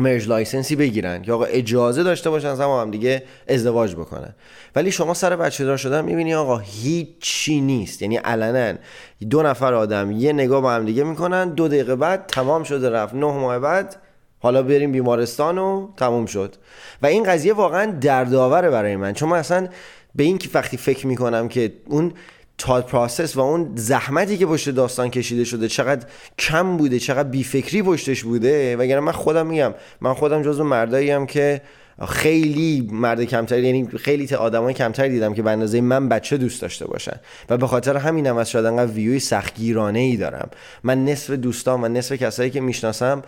مریج لایسنسی بگیرن که آقا اجازه داشته باشن با هم دیگه ازدواج بکنن. ولی شما سر بچه دار شدن می‌بینی آقا هیچی نیست، یعنی علنا 2 نفر آدم یه نگاه با هم دیگه می‌کنن، 2 دقیقه بعد تمام شده رفت، 9 ماه بعد حالا بریم بیمارستان و تموم شد. و این قضیه واقعا دردآوره برای من، چون من اصلا به این که وقتی فکر میکنم که اون تاد پروسس و اون زحمتی که پشت داستان کشیده شده چقدر کم بوده، چقدر بیفکری پشتش بوده. وگرنه من خودم میگم، من خودم جزو مردایی ام که خیلی مرد کمتری، یعنی خیلی آدمای کمتری دیدم که به اندازه من بچه دوست داشته باشن و به خاطر همینم از شاید انقدر ویوی سختگیرانه ای دارم. من نصف دوستان و نصف کسایی که میشناسم،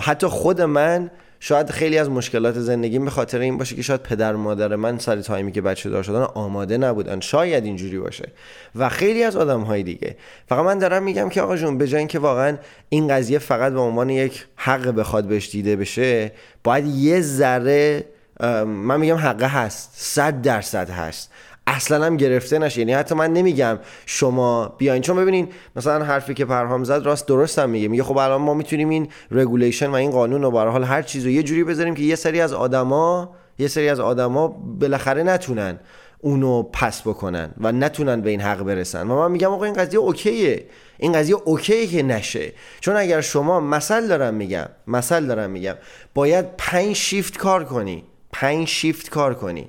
حتی خود من شاید خیلی از مشکلات زندگیم به خاطر این باشه که شاید پدر و مادر من سر تایمی که بچه دار شدن آماده نبودن، شاید اینجوری باشه و خیلی از آدم‌های دیگه. فقط من دارم میگم که آقا جون، به جای اینکه واقعا این قضیه فقط به عنوان یک حق بخواد بهش دیده بشه، باید یه ذره، من میگم حق هست، 100% هست، اصلا هم گرفته نشه. یعنی حتی من نمیگم شما بیاین، چون ببینین مثلا حرفی که پرهام زد راست درست هم میگه، خب الان ما میتونیم این رگولیشن و این قانون و به هر حال هر چیزو یه جوری بذاریم که یه سری از آدما بالاخره نتونن اونو پس بکنن و نتونن به این حق برسن. و من میگم آقا این قضیه اوکیه، این قضیه اوکیه که نشه. چون اگر شما مثلا دارم میگم باید 5 شیفت کار کنی، 5 شیفت کار کنی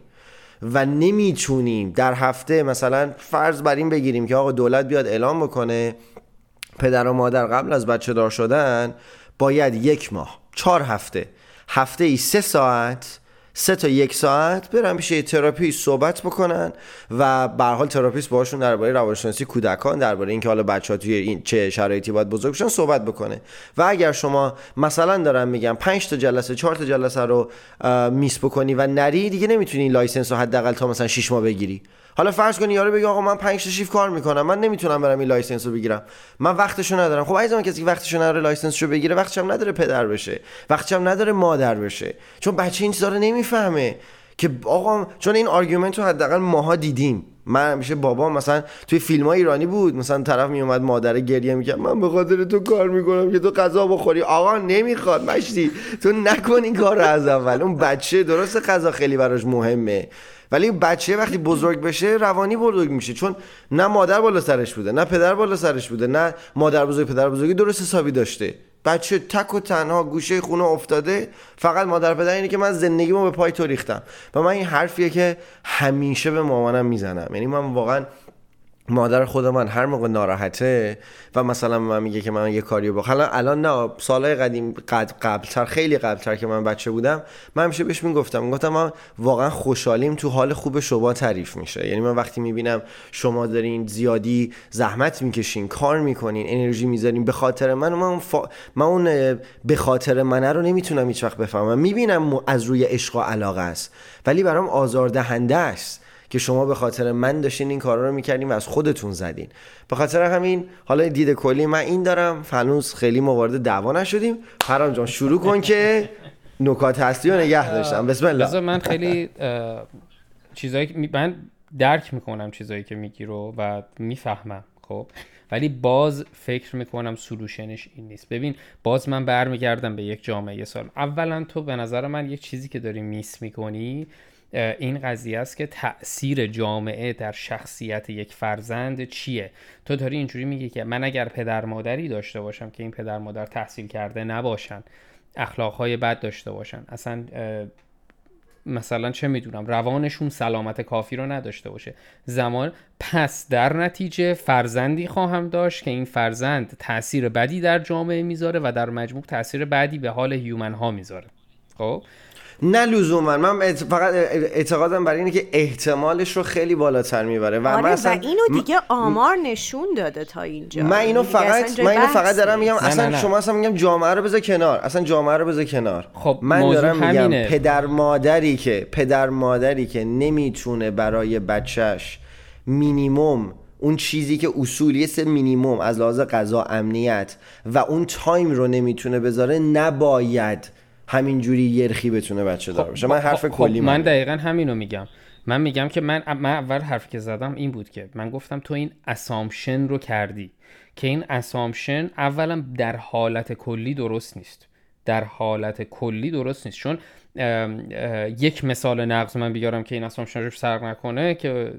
و نمیتونیم در هفته مثلا فرض بر این بگیریم که آقا دولت بیاد اعلام بکنه پدر و مادر قبل از بچه دار شدن باید 1 ماه 4 هفته 3 ساعت 3 تا 1 ساعت برن پیش تراپی صحبت بکنن و به هر حال تراپیست باهاشون درباره روانشناسی کودکان، درباره اینکه حالا بچه‌ها توی این چه شرایطی باید بزرگ بشن صحبت بکنه. و اگر شما مثلا دارم میگم 5 تا جلسه 4 تا جلسه رو میس بکنی و نری، دیگه نمیتونی لایسنس رو حداقل تا مثلا 6 ماه بگیری. حالا فرض کنی یارو بگه آقا من 5 تا شیفت کار میکنم، من نمیتونم برم این لایسنس رو بگیرم، من وقتشو ندارم. خب عزیزم، کسی که وقتشو نداره لایسنس رو بگیره، وقتش هم نداره پدر بشه، وقتش هم نداره مادر بشه، چون بچه این چیزا رو نمیفهمه که آقا. چون این آرگومنت رو حداقل ماها دیدیم. من همیشه بابا مثلا توی فیلم‌های ایرانی بود، مثلا طرف میومد مادر گریه میکرد، من به خاطر تو کار میکنم که تو غذا بخوری. آقا نمیخواد مشتی، تو نکن این کارو از اول. اون بچه درسته غذا خیلی براش مهمه، ولی بچه وقتی بزرگ بشه روانی بزرگ میشه، چون نه مادر بالا سرش بوده، نه پدر بالا سرش بوده، نه مادر بزرگ پدر بزرگی درست حسابی داشته. بچه تک و تنها گوشه خونه افتاده، فقط مادر پدر اینه که من زندگیمو به پای تو ریختم. و من این حرفیه که همیشه به مامانم میزنم. یعنی من واقعا مادر خود من هر موقع ناراحته و مثلا من میگه که من یه کاریو بخوام، الان نه، سالهای قدیم، قبلتر، خیلی قبلتر که من بچه بودم، من همیشه بهش میگفتم من واقعا خوشحالیم تو حال خوب شما تعریف میشه. یعنی من وقتی میبینم شما دارین زیادی زحمت میکشین، کار میکنین، انرژی میذارین به خاطر من اون به خاطر من رو نمیتونم هیچ وقت بفهمم. میبینم از روی عشق و علاقه است، ولی برام آزاردهنده است که شما به خاطر من داشتین این کارا رو میکردین و از خودتون زدین. به خاطر همین حالا دید کلی من این دارم. هنوز خیلی موارد دعوا نشدیم. پرام جان شروع کن که نکات هستی رو نگه داشتم. بسم الله. بذار من خیلی چیزایی من درک میکنم، چیزایی که میگی رو و میفهمم، خب، ولی باز فکر میکنم سولوشنش این نیست. ببین، باز من برمیگردم به یک جامعه سالم. اولا تو به نظر من یک چیزی که داری میس میکنی این قضیه است که تأثیر جامعه در شخصیت یک فرزند چیه. تو داری اینجوری میگی که من اگر پدر مادری داشته باشم که این پدر مادر تحصیل کرده نباشن، اخلاقهای بد داشته باشن، اصلا مثلا چه میدونم روانشون سلامت کافی رو نداشته باشه، زمان پس در نتیجه فرزندی خواهم داشت که این فرزند تأثیر بدی در جامعه میذاره و در مجموع تأثیر بدی به حال هیومن ها میذاره. خب نه لزوما، من فقط اعتقادم برای اینه که احتمالش رو خیلی بالاتر میبره و مثلا اینو دیگه آمار نشون داده تا اینجا. من اینو فقط دارم میگم. نه. شما اصلا میگم جامعه رو بذار کنار. خب من دارم میگم پدر مادری که نمیتونه برای بچهش مینیمم اون چیزی که اصولی سه مینیمم از لحاظ غذا، امنیت و اون تایم رو نمیتونه بذاره، نباید همینجوری یرخی بتونه بچه دار بشه. من حرف کلی من دقیقاً همینو میگم. من میگم که من اول حرف که زدم این بود که من گفتم تو این اسامپشن رو کردی که این اسامپشن اولا در حالت کلی درست نیست. چون یک مثال نقض من بیارم که این اسامپشن رو سرق نکنه که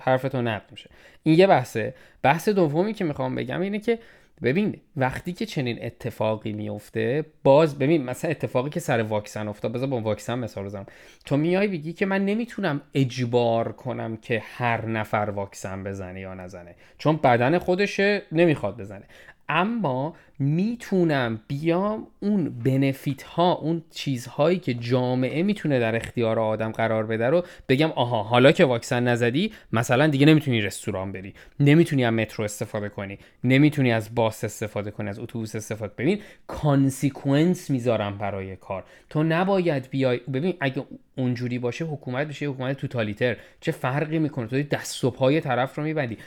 حرفتو نقد میشه. این یه بحثه. بحث دومی که میخوام بگم اینه که ببین وقتی که چنین اتفاقی میفته، باز ببین مثلا اتفاقی که سر واکسن افتاد، بذار با واکسن مثال بزنم. تو میای بگی که من نمیتونم اجبار کنم که هر نفر واکسن بزنه یا نزنه، چون بدن خودشه نمیخواد بزنه. اما میتونم بیام اون بنفیت ها، اون چیزهایی که جامعه میتونه در اختیار آدم قرار بده رو بگم آها حالا که واکسن نزدی مثلا دیگه نمیتونی رستوران بری، نمیتونی از مترو استفاده کنی، نمیتونی از باس استفاده کنی، از اتوبوس استفاده. ببین کانسیکوئنس میذارم برای کار، تو نباید بیای. ببین اگه اونجوری باشه حکومت بشه حکومت توتالیتر، چه فرقی میکنه؟ تو دست و پای طرف رو میبندی.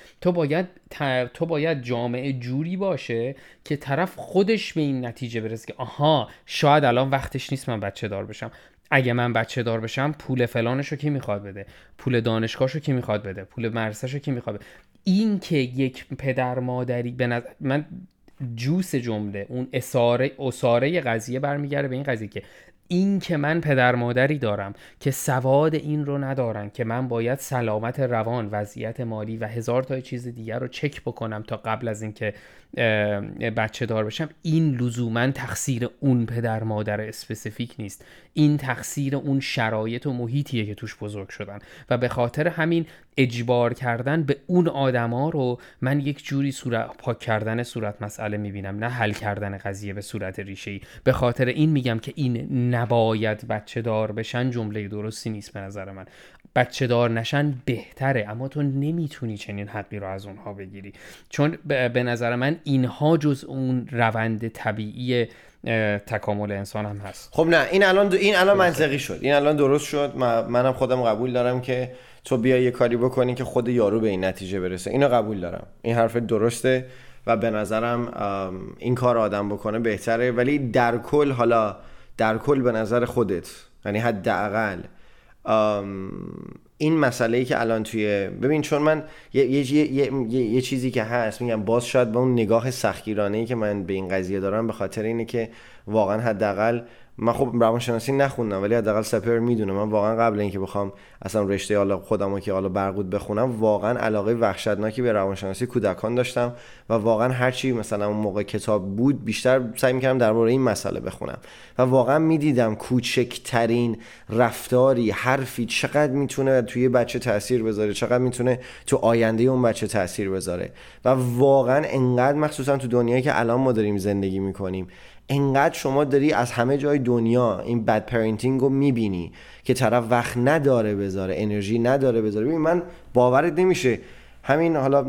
تو باید جامعه جوری باشه که طرف خودش به این نتیجه برسه که آها شاید الان وقتش نیست من بچه دار بشم. اگه من بچه دار بشم پول فلانشو کی میخواد بده، پول دانشگاهشو کی میخواد بده، پول مدرسه‌شو کی میخواد بده. این که یک پدر مادری به نظر من جوس جمله اون اساره قضیه برمیگره به این قضیه که این که من پدر مادری دارم که سواد این رو ندارن که من باید سلامت روان، وضعیت مالی و هزار تا چیز دیگر رو چک بکنم تا قبل از این که بچه دار بشم، این لزوماً تقصیر اون پدر مادر اسپسیفیک نیست. این تقصیر اون شرایط و محیطیه که توش بزرگ شدن و به خاطر همین اجبار کردن به اون آدما رو من یک جوری پاک کردن صورت مسئله میبینم، نه حل کردن قضیه به صورت ریشه‌ای. به خاطر این میگم که این نباید بچه دار بشن جمله درستی نیست به نظر من. بچه دار نشن بهتره، اما تو نمیتونی چنین حقی رو از اونها بگیری، چون به نظر من اینها جز اون روند طبیعی تکامل انسان هم هست. خب نه، این الان منطقی شد، این الان درست شد. منم خودم قبول دارم که تو بیای یه کاری بکنی که خود یارو به این نتیجه برسه، اینو قبول دارم، این حرف درسته و به نظرم این کار آدم بکنه بهتره. ولی در کل به نظر خودت، یعنی حداقل این مسئله‌ای که الان توی ببین، چون من یه چیزی که هست میگم، باز شاید با اون نگاه سختگیرانه‌ای که من به این قضیه دارم به خاطر اینه که واقعا حداقل من خب روانشناسی نخوندم ولی حداقل سپر میدونه من واقعا قبل اینکه بخوام اصلا رشته حالا خودمو که حالا برقود بخونم واقعا علاقه وحشتناکی به روانشناسی کودکان داشتم و واقعا هر چی مثلا اون موقع کتاب بود بیشتر سعی می‌کردم درباره این مسئله بخونم و واقعا می‌دیدم کوچکترین رفتاری، حرفی چقدر میتونه توی بچه تاثیر بذاره، چقدر میتونه تو آینده اون بچه تاثیر بذاره. و واقعا انقدر مخصوصا تو دنیایی که الان ما داریم زندگی می‌کنیم انقدر شما داری از همه جای دنیا این بد پرنتینگ رو میبینی که طرف وقت نداره بذاره، انرژی نداره بذاره. ببین من باورت نمیشه، همین حالا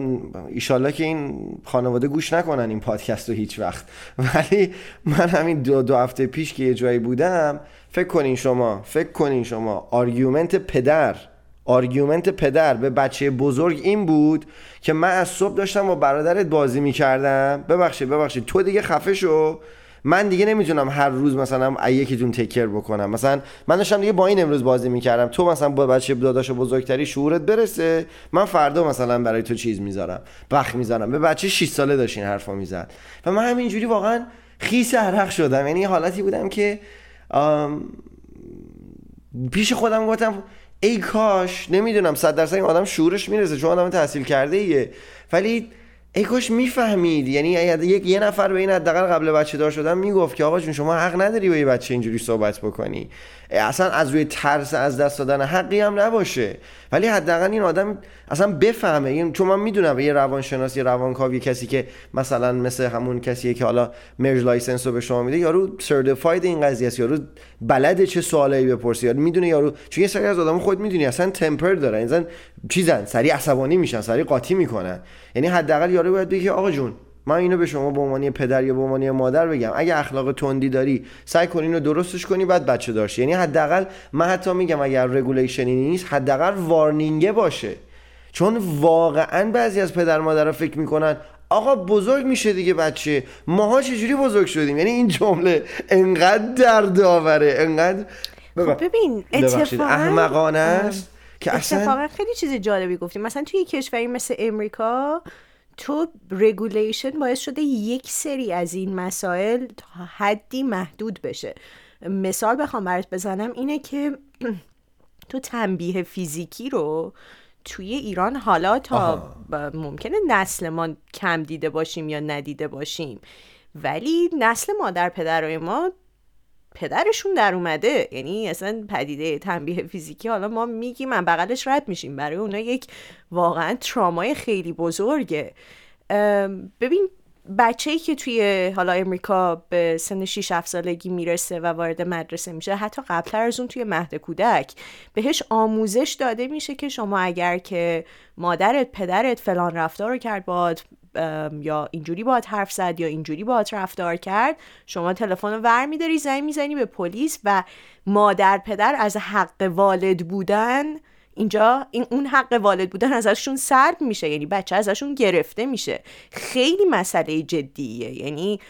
ایشالله که این خانواده گوش نکنن این پادکست رو هیچ وقت، ولی من همین دو هفته پیش که یه جایی بودم فکر کنین شما آرگومنت پدر به بچه بزرگ این بود که من از صبح داشتم با برادرت بازی میکردم، ببخشید تو دیگه خفه شو، من دیگه نمیتونم هر روز مثلا یکیتون تکر بکنم، مثلا من داشتم دیگه با این امروز بازی میکردم، تو مثلا با بچه داداش بزرگتری شعورت برسه من فردا مثلا برای تو چیز میذارم، وقت میذارم. به بچه 6 ساله داشت این حرفا میزد و من همینجوری واقعا خیس عرق شدم، یعنی حالتی بودم که پیش خودم گفتم ای کاش، نمیدونم 100% این آدم شعورش میرسه چون آدم تحصیل کرده ایه، ولی ای کاش میفهمید. یعنی یه نفر به این حداقل قبل بچه دار شدن میگفت که آقا جون شما حق نداری با یه بچه اینجوری صحبت بکنی، اصلا از روی ترس از دست دادن حقی هم نباشه، ولی حداقل این آدم اصلا بفهمه. یعنی چون من میدونم یه روانشناس، یه روانکاو، یه کسی که مثلا مثل همون کسیه که حالا مرج لایسنس رو به شما میده، یارو سرتیفاید این قضیه است، یارو بلده چه سوالایی بپرسه، یارو میدونه، یارو چون یه سری از آدما خود میدونی اصلا تمپر دارن، اصلا چیزن، سریع عصبانی میشن، سریع قاطی میکنن. یعنی حداقل یارو باید بگه آقا جون من اینو به شما به عنوان پدر یا به عنوان مادر بگم، اگه اخلاق تندی داری سعی کن اینو درستش کنی بعد بچه دارش. یعنی حداقل من حتی میگم اگر رگولیشنی نیست حداقل وارنینگه باشه، چون واقعا بعضی از پدر مادرها فکر میکنن آقا بزرگ میشه دیگه بچه، ماها چجوری بزرگ شدیم. یعنی این جمله انقدر دردآوره، انقدر ببین احمقانه است که اصلا خیلی چیز جالبی گفتیم. مثلا توی کشوری مثل امریکا تو رگولیشن باعث شده یک سری از این مسائل حدی محدود بشه. مثال بخوام برات بزنم اینه که تو تنبیه فیزیکی رو توی ایران حالا تا ممکنه نسل ما کم دیده باشیم یا ندیده باشیم، ولی نسل مادر پدرای ما پدرشون در اومده. یعنی اصلا پدیده تنبیه فیزیکی حالا ما میگیم من بغلش رد میشیم، برای اونا یک واقعا ترامای خیلی بزرگه. ببین بچه‌ای که توی حالا امریکا به سن 6-7 سالگی میرسه و وارد مدرسه میشه، حتی قبلتر از اون توی مهد کودک بهش آموزش داده میشه که شما اگر که مادرت پدرت فلان رفتار رو کرد باهات، یا اینجوری باهات حرف زد یا اینجوری باهات رفتار کرد، شما تلفن رو ور میداری، زنگ میزنی به پلیس. و مادر پدر از حق والد بودن اینجا، این اون حق والد بودن ازشون سلب میشه، یعنی بچه ازشون گرفته میشه. خیلی مسئله جدیه، یعنی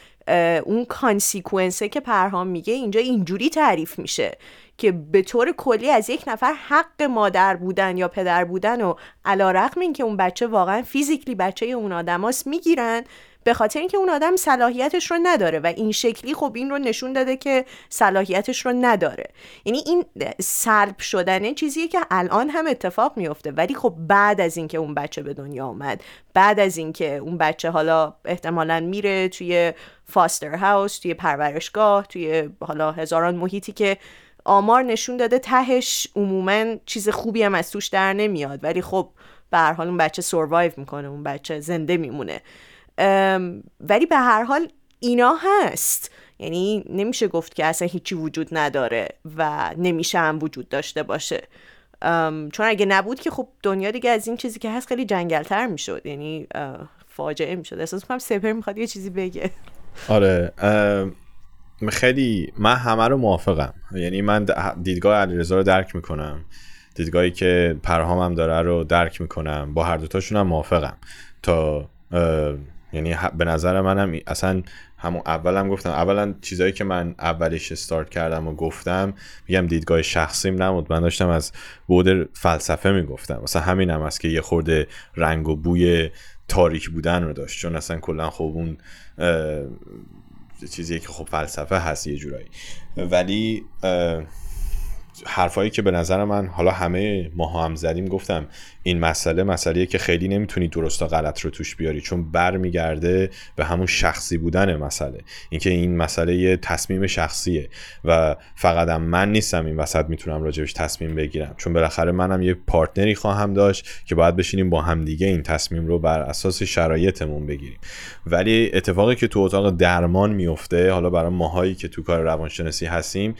اون کانسیکوئنسه که پرهام میگه اینجا اینجوری تعریف میشه که به طور کلی از یک نفر حق مادر بودن یا پدر بودن و علی‌رغم این که اون بچه واقعا فیزیکلی بچه اون آدماست میگیرن، به خاطر اینکه اون آدم صلاحیتش رو نداره و این شکلی خب این رو نشون داده که صلاحیتش رو نداره. یعنی این سلب شدنه چیزیه که الان هم اتفاق میفته، ولی خب بعد از اینکه اون بچه به دنیا اومد، بعد از اینکه اون بچه حالا احتمالاً میره توی فاستر هاوس، توی پرورشگاه، توی حالا هزاران محیطی که آمار نشون داده تهش عموماً چیز خوبی هم از توش در نمیاد، ولی خب به هر حال اون بچه سروایو میکنه، اون بچه زنده میمونه. ولی به هر حال اینا هست، یعنی نمیشه گفت که اصلا هیچی وجود نداره و نمیشه هم وجود داشته باشه، چون اگه نبود که خب دنیا دیگه از این چیزی که هست خیلی جنگل‌تر میشد، یعنی فاجعه میشد. احساس میکنم سپر میخواد یه چیزی بگه. آره خیلی من همه رو موافقم، یعنی من دیدگاه علیرضا رو درک میکنم، دیدگاهی که پرهامم داره رو درک میکنم، با هر دوتاشون هم موافقم. تا یعنی به نظر منم اصلا همون اولم گفتم، اولا چیزایی که من اولش استارت کردم و گفتم، میگم دیدگاه شخصیم نبود، من داشتم از بعد فلسفه میگفتم، مثلا همینم هست که یه خورده رنگ و بوی تاریک بودن رو داشت، چون اصلا کلا خب اون چیزیه که خب فلسفه هست یه جورایی. ولی حرفایی که به نظر من حالا همه ماها هم زدیم، گفتم این مسئله که خیلی نمیتونی درست و غلط رو توش بیاری، چون برمیگرده به همون شخصی بودن مسئله، اینکه این مسئله یه تصمیم شخصیه و فقط هم من نیستم این وسط میتونم راجبش تصمیم بگیرم، چون بالاخره منم یه پارتنری خواهم داشت که باید بشینیم با هم دیگه این تصمیم رو بر اساس شرایطمون بگیریم. ولی اتفاقی که تو اتاق درمان میفته، حالا برای ماهایی که تو کار روانشناسی هستیم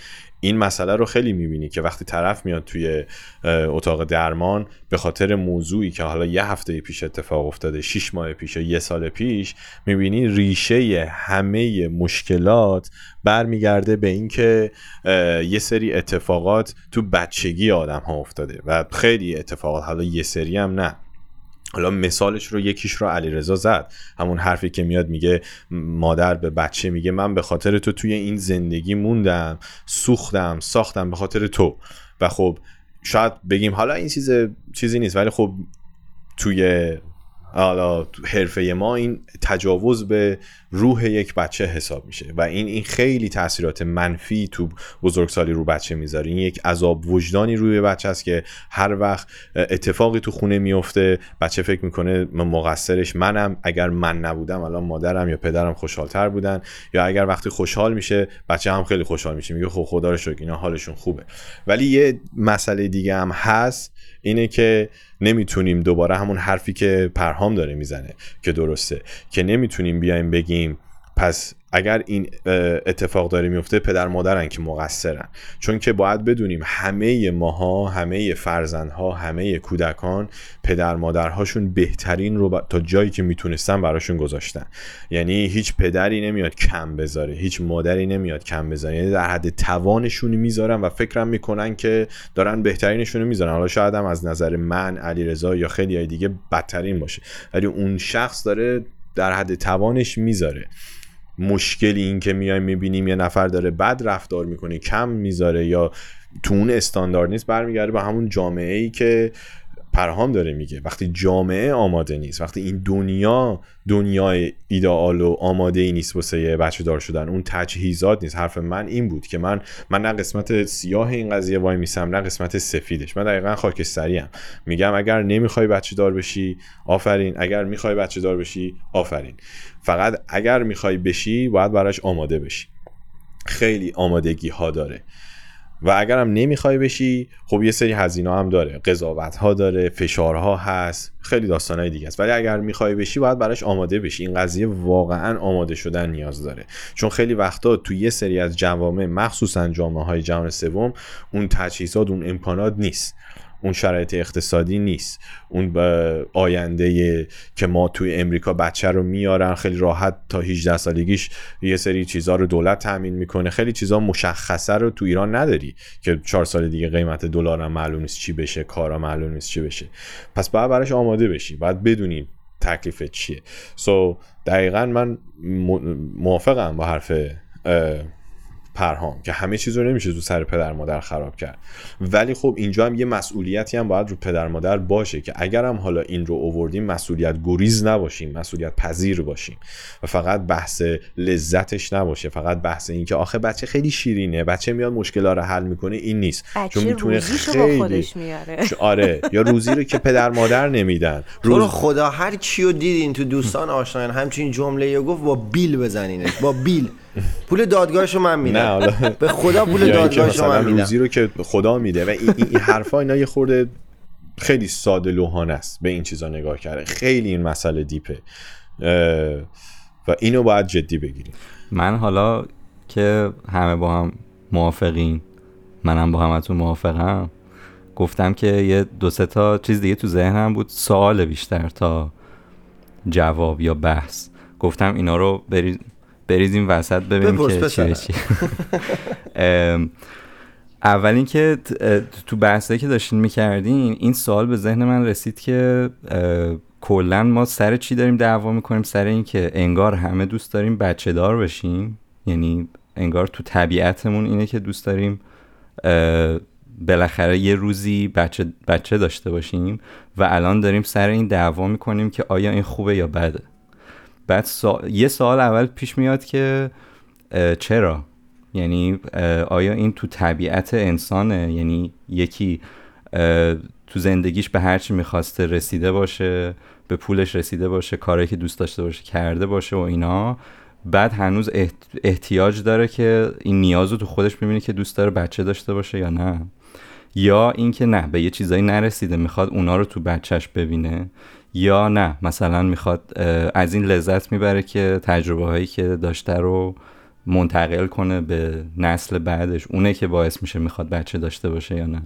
این مسئله رو خیلی میبینی که وقتی طرف میاد توی اتاق درمان به خاطر موضوعی که حالا یه هفته پیش اتفاق افتاده، 6 ماه پیش، یه سال پیش، میبینی ریشه همه مشکلات برمیگرده به این که یه سری اتفاقات تو بچگی آدم ها افتاده و خیلی اتفاقات، حالا یه سری هم نه. حالا مثالش رو یکیش رو علیرضا زد، همون حرفی که میاد میگه مادر به بچه میگه من به خاطر تو توی این زندگی موندم، سوختم، ساختم به خاطر تو. و خب شاید بگیم حالا این چیزی نیست، ولی خب توی حالا حرفه ما این تجاوز به روح یک بچه حساب میشه و این خیلی تاثیرات منفی تو بزرگسالی رو بچه میذاره. این یک عذاب وجدانی روی بچه است که هر وقت اتفاقی تو خونه میفته بچه فکر میکنه مقصرش منم، اگر من نبودم الان مادرم یا پدرم خوشحالتر بودن، یا اگر وقتی خوشحال میشه بچه هم خیلی خوشحال میشه، میگه خب خدا رو شکر اینا حالشون خوبه. ولی یه مسئله دیگه هم هست، اینه که نمیتونیم، دوباره همون حرفی که پرهام داره میزنه که درسته، که نمیتونیم بیایم بگیم پس اگر این اتفاق داره میفته پدر مادرن که مقصرن، چون که باید بدونیم همه ماها، همه فرزندها، همه کودکان پدر مادرهاشون بهترین رو تا جایی که میتونستن براشون گذاشتن. یعنی هیچ پدری نمیاد کم بذاره، هیچ مادری نمیاد کم بذاره، یعنی در حد توانشون میذارن و فکرم میکنن که دارن بهترینشون میذارن. حالا شاید هم از نظر من، علیرضا یا خیلیای دیگه بدترین باشه، ولی اون شخص داره در حد توانش میذاره. مشکلی این که میایم میبینیم یه نفر داره بد رفتار میکنه، کم میذاره یا تو اون استاندارد نیست، برمیگرده به همون جامعه ای که پرهام داره میگه. وقتی جامعه آماده نیست، وقتی این دنیای ایدئال و آماده ای نیست واسه بچه دار شدن، اون تجهیزات نیست. حرف من این بود که من نه قسمت سیاه این قضیه وای میسم نه قسمت سفیدش، من دقیقاً خاکستریم. میگم اگر نمیخوای بچه دار بشی آفرین، اگر میخوای بچه دار بشی آفرین، فقط اگر میخوای بشی باید براش آماده بشی. خیلی آمادگی ها داره و اگرم نمیخوای بشی خب یه سری هزینه هم داره، قضاوت ها داره، فشارها هست، خیلی داستانهای دیگه است. ولی اگر میخوای بشی باید براش آماده بشی. این قضیه واقعا آماده شدن نیاز داره، چون خیلی وقتا تو یه سری از جوامع، مخصوصا جامعه‌های جهان سوم، اون تجهیزات، اون امکانات نیست، اون شرایط اقتصادی نیست، اون آینده که ما توی امریکا بچه رو میارن خیلی راحت تا 18 سالگیش یه سری چیزا رو دولت تامین میکنه، خیلی چیزا مشخصه رو تو ایران نداری که 4 سال دیگه قیمت دلار هم معلوم نیست چی بشه، کارا معلوم نیست چی بشه. پس باید براش آماده بشی، باید بدونی تکلیف چیه. دقیقاً من موافقم با حرف پرهام که همه چیز رو نمیشه تو سر پدر مادر خراب کرد، ولی خب اینجا هم یه مسئولیتی هم باید رو پدر مادر باشه که اگرم حالا این رو آوردیم مسئولیت گریز نباشیم، مسئولیت پذیر باشیم و فقط بحث لذتش نباشه، فقط بحث این که آخه بچه خیلی شیرینه، بچه میاد مشکل‌ها رو حل میکنه، این نیست. چون میتونه خیلی خودش میاره. آره، یا روزی رو که پدر مادر نمیدن. رو خدا هر کیو دیدین تو دوستان آشنایان همچین جمله گفت با بیل بزنینش، با بیل. پول دادگاهشو من میدم. به خدا پول دادگاهشو من میدم. روزی رو که خدا میده. و این حرفا اینا یه خورده خیلی ساده لوحانه است به این چیزا نگاه کرده. خیلی این مسئله دیپه و اینو باید جدی بگیریم. من حالا که همه با هم موافقین، منم با همتون موافقم، گفتم که یه دو سه تا چیز دیگه تو ذهنم بود، سوال بیشتر تا جواب یا بحث. گفتم اینا رو بریزیم وسط ببینیم که چیه. اول این که تو بحثایی که داشتین میکردین این سوال به ذهن من رسید که کلن ما سر چی داریم دعوا میکنیم؟ سر این که انگار همه دوست داریم بچه دار بشیم، یعنی انگار تو طبیعتمون اینه که دوست داریم بالاخره یه روزی بچه داشته باشیم و الان داریم سر این دعوا میکنیم که آیا این خوبه یا بده. بعد یه سوال اول پیش میاد که چرا؟ یعنی آیا این تو طبیعت انسانه؟ یعنی یکی تو زندگیش به هر چی میخواسته رسیده باشه، به پولش رسیده باشه، کاری که دوست داشته باشه کرده باشه و اینا، بعد هنوز احتیاج داره که این نیازو تو خودش میبینه که دوست داره بچه داشته باشه یا نه، یا این که نه به یه چیزایی نرسیده میخواد اونا رو تو بچهش ببینه، یا نه مثلا میخواد از این لذت میبره که تجربه هایی که داشته رو منتقل کنه به نسل بعدش، اونه که باعث میشه میخواد بچه داشته باشه یا نه.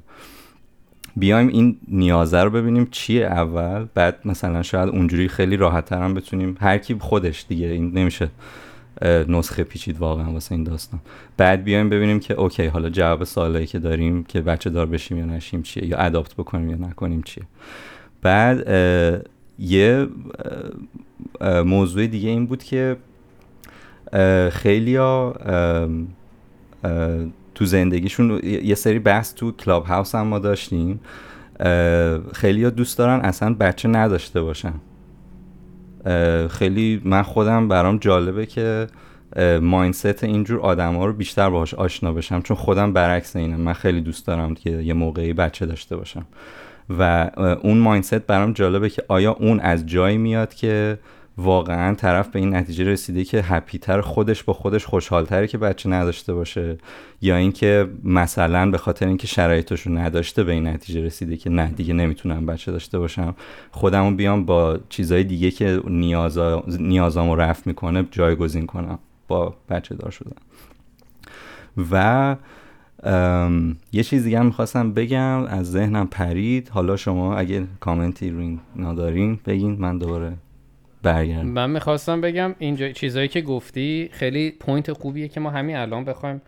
بیایم این نیازه رو ببینیم چیه اول، بعد مثلا شاید اونجوری خیلی راحت‌تر هم بتونیم، هر کی خودش دیگه، این نمیشه نسخه پیچید واقعا واسه این داستان. بعد بیایم ببینیم که اوکی حالا جواب سوالایی که داریم که بچه دار بشیم یا نشیم چیه، یا اداپت بکنیم یا نکنیم چیه. بعد یه موضوع دیگه این بود که خیلی ها تو زندگیشون، یه سری بحث تو کلاب هاوس هم ما داشتیم، خیلی ها دوست دارن اصلا بچه نداشته باشن. خیلی من خودم برام جالبه که مایندست اینجور آدم ها رو بیشتر باهاش آشنا بشم، چون خودم برعکس اینم، من خیلی دوست دارم که یه موقعی بچه داشته باشم و اون مایندست برام جالبه که آیا اون از جایی میاد که واقعا طرف به این نتیجه رسیده که هپی‌تر خودش با خودش خوشحال‌تره که بچه نداشته باشه، یا اینکه مثلا به خاطر اینکه شرایطش رو نداشته به این نتیجه رسیده که نه دیگه نمیتونم بچه داشته باشم، خودمو بیام با چیزای دیگه که نیازامو رفع میکنه جایگزین کنم با بچه دار شدن. و یه چیز دیگه هم میخواستم بگم از ذهنم پرید، حالا شما اگه کامنتی روی ندارین بگین من دوباره برگردم. من میخواستم بگم این چیزایی که گفتی خیلی پوینت خوبیه که ما همین الان بخوایم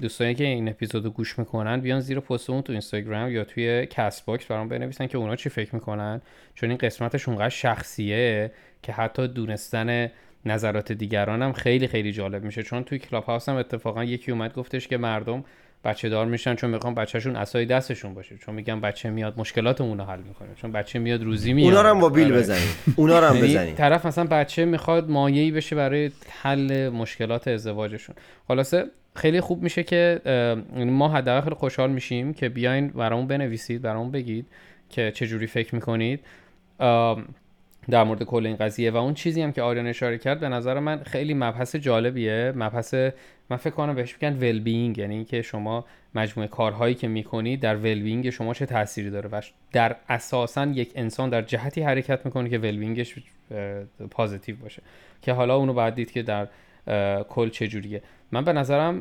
دوستانی که این اپیزودو گوش میکنن بیان زیر پستمون تو اینستاگرام یا توی کست باکس برام بنویسن که اونا چی فکر میکنن، چون این قسمتش اونقدر شخصیه که حتی دونستن نظرات دیگران هم خیلی خیلی جالب میشه. چون توی کلاب هاوس هم اتفاقا یکی اومد گفتش که مردم بچه دار میشن چون میخوان بچه‌شون عصای دستشون باشه، چون میگن بچه میاد مشکلاتمون رو حل میکنه، چون بچه میاد روزی میاد. اونا رو هم با بیل بزنید، اونا رو هم بزنید. طرف مثلا بچه میخواد مایه‌ای بشه برای حل مشکلات ازدواجشون. خلاصه خیلی خوب میشه که ما حداقل خیلی خوشحال میشیم که بیاین برامون بنویسید، برامون بگید که چه جوری فکر میکنید. در مورد کل این قضیه. و اون چیزی هم که آریان اشاره کرد به نظر من خیلی مبحث جالبیه، مبحث من فکر کنم بهش میگن ویل بینگ، یعنی اینکه شما مجموعه کارهایی که میکنی در ویل بینگ شما چه تأثیری داره و در اساساً یک انسان در جهتی حرکت میکنه که ویل بینگش پوزتیو باشه، که حالا اونو بعد دید که در کل چه جوریه. من به نظرم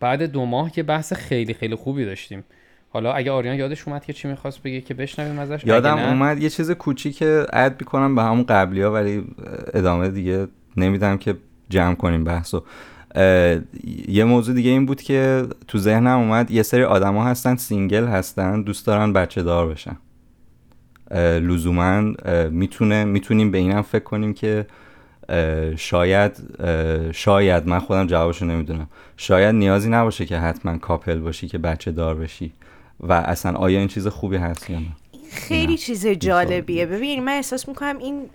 بعد 2 ماه که بحث خیلی خیلی خوبی داشتیم، حالا اگه آریان یادش اومد که چی می‌خواست بگه که بشنویم ازش. یادم اومد یه چیز کوچیک اد می‌کنم به همون قبلی‌ها، ولی ادامه دیگه نمیدم که جمع کنیم بحثو. یه موضوع دیگه این بود که تو ذهنم اومد، یه سری آدم‌ها هستن سینگل هستن، دوست دارن بچه دار بشن، لزوماً میتونیم به اینم فکر کنیم که شاید من خودم جوابشو نمیدونم، شاید نیازی نباشه که حتما کاپل باشی که بچه دار بشی، و اصلا آیا این چیز خوبی هست یا نه؟ خیلی چیز جالبیه. ببین من احساس میکنم این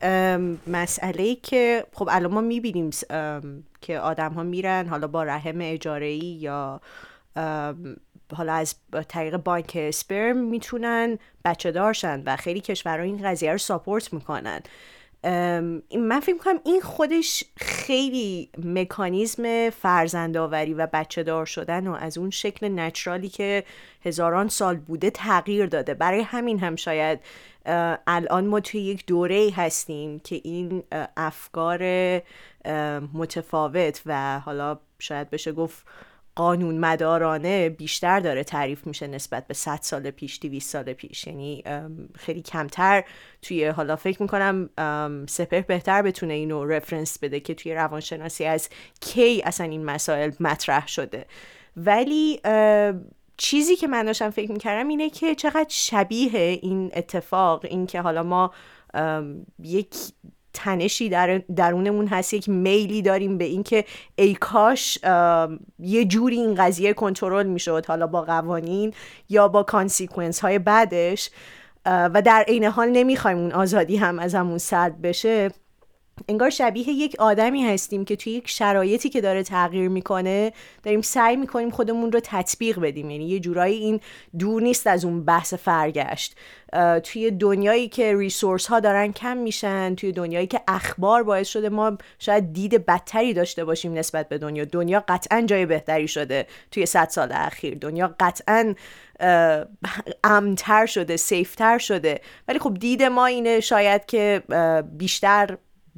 مسئله‌ای که خب الان ما میبینیم که آدم ها میرن حالا با رحم اجاره‌ای یا حالا از طریق بانک اسپرم میتونن بچه دارشن و خیلی کشورها این قضیه رو ساپورت میکنن. من فکر میکنم این خودش خیلی مکانیزم فرزندآوری و بچه دار شدن و از اون شکل نچرالی که هزاران سال بوده تغییر داده. برای همین هم شاید الان ما توی یک دوره هستیم که این افکار متفاوت و حالا شاید بشه گفت قانون مدارانه بیشتر داره تعریف میشه نسبت به 100 سال پیش 200 سال پیش، یعنی خیلی کمتر توی حالا فکر میکنم سپهر بهتر بتونه اینو رفرنس بده که توی روانشناسی از کی اصلا این مسائل مطرح شده. ولی چیزی که من داشتم فکر میکردم اینه که چقدر شبیه این اتفاق، این که حالا ما یک تنشی درونمون هست، یک میلی داریم به این که ای کاش یه جوری این قضیه کنترل میشد، حالا با قوانین یا با کانسیکوئنس های بعدش، و در عین حال نمیخوایم اون آزادی هم از همون سلب بشه. انگار شبیه یک آدمی هستیم که توی یک شرایطی که داره تغییر میکنه داریم سعی میکنیم خودمون رو تطبیق بدیم، یعنی یه جورایی این دور نیست از اون بحث فرگشت. توی دنیایی که ریسورس ها دارن کم میشن، توی دنیایی که اخبار باعث شده ما شاید دید بدتری داشته باشیم نسبت به دنیا قطعا جای بهتری شده توی 100 سال اخیر، دنیا قطعا امن‌تر شده، سیف‌تر شده، ولی خب دید ما اینه شاید که بیشتر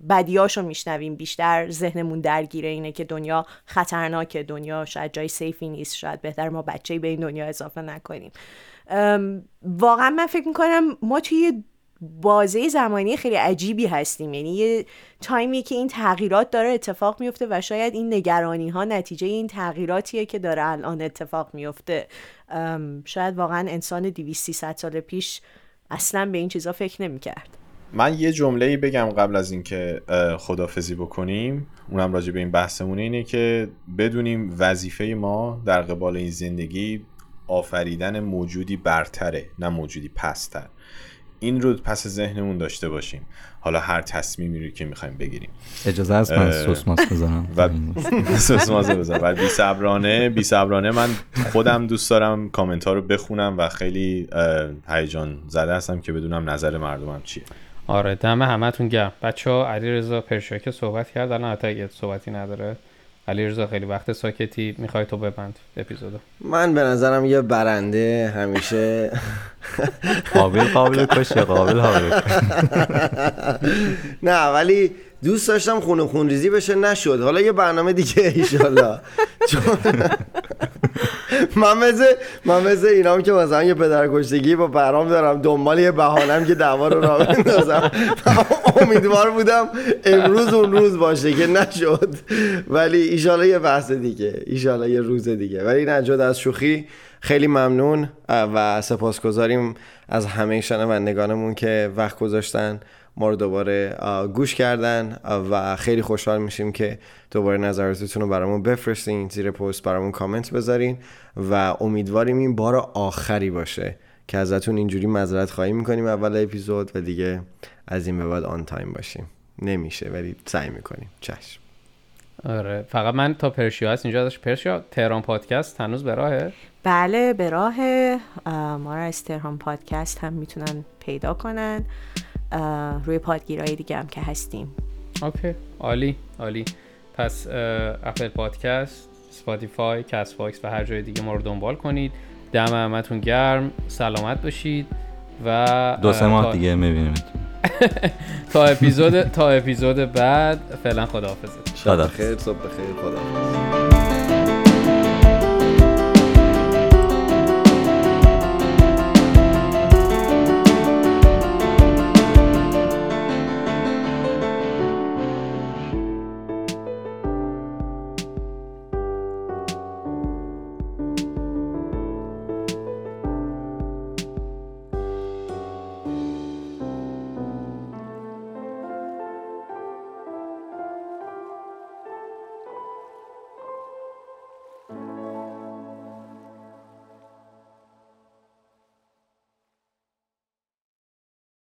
بدیاشو میشنویم، بیشتر ذهنمون درگیره اینه که دنیا خطرناکه، دنیا شاید جای سیفی نیست، شاید بهتر ما بچه‌ای به این دنیا اضافه نکنیم. واقعا من فکر میکنم ما توی بازه زمانی خیلی عجیبی هستیم، یعنی یه تایمی که این تغییرات داره اتفاق میفته و شاید این نگرانی ها نتیجه این تغییراتیه که داره الان اتفاق میفته. شاید واقعا انسان 200-300 سال پیش اصلا به این چیزا فکر نمیکرد. من یه جمله‌ای بگم قبل از اینکه خداحافظی بکنیم، اونم راجع به این بحثمونه، اینه که بدونیم وظیفه ما در قبال این زندگی آفریدن موجودی برتره، نه موجودی پستر. این رو پس ذهنمون داشته باشیم حالا هر تصمیمی رو که می‌خوایم بگیریم. اجازه است من سوسماس بزنم و سوسماس بزنم و بی صبرانه من خودم دوست دارم کامنت‌ها رو بخونم و خیلی هیجان زده هستم که بدونم نظر مردمم چیه. آره دم همتون گرم بچه‌ها. علیرضا پرشاکی که صحبت کرد الان حتی صحبتی نداره. علیرضا خیلی وقت ساکتی، میخوای تو ببند اپیزودو؟ من به نظرم یه برنده همیشه قابل کشه، قابل نه، ولی دوست داشتم خون ریزی بشه، نشد. حالا یه برنامه دیگه ایشالله. من مثل اینام که مثلا یه پدرکشتگی با برام دارم، دنبال یه بهانم که دعوا رو راه بندازم. امیدوار بودم امروز اون روز باشه که نشد، ولی ایشالله یه بحث دیگه، ایشالله یه روز دیگه. ولی نجد از شوخی خیلی ممنون و سپاسگزاریم از همه شنوندگانمون که وقت گذاشتن ما رو دوباره گوش کردن و خیلی خوشحال میشیم که دوباره نظراتتون رو برامون بفرستین، زیر پست برامون کامنت بذارین و امیدواریم این بار آخری باشه که ازتون اینجوری معذرت خواهی میکنیم اول اپیزود و دیگه از این به بعد آن تایم باشیم. نمیشه ولی سعی میکنیم. چشم. آره فقط من تا پرشیا هست اینجا ازش. پرشیا تهران پادکست هنوز به راهه؟ بله به راهه. ما رو از تهران پادکست هم میتونن پیدا کنن روی پادگیرهای دیگه هم که هستیم. اوکی، عالی عالی. پس اپل پادکست، اسپاتیفای، کست باکس و هر جای دیگه ما رو دنبال کنید. دم همتون گرم، سلامت باشید و 2-3 ماه دیگه میبینیم تا اپیزود بعد. فعلا خداحافظ. شب بخیر، صبح بخیر، خداحافظ.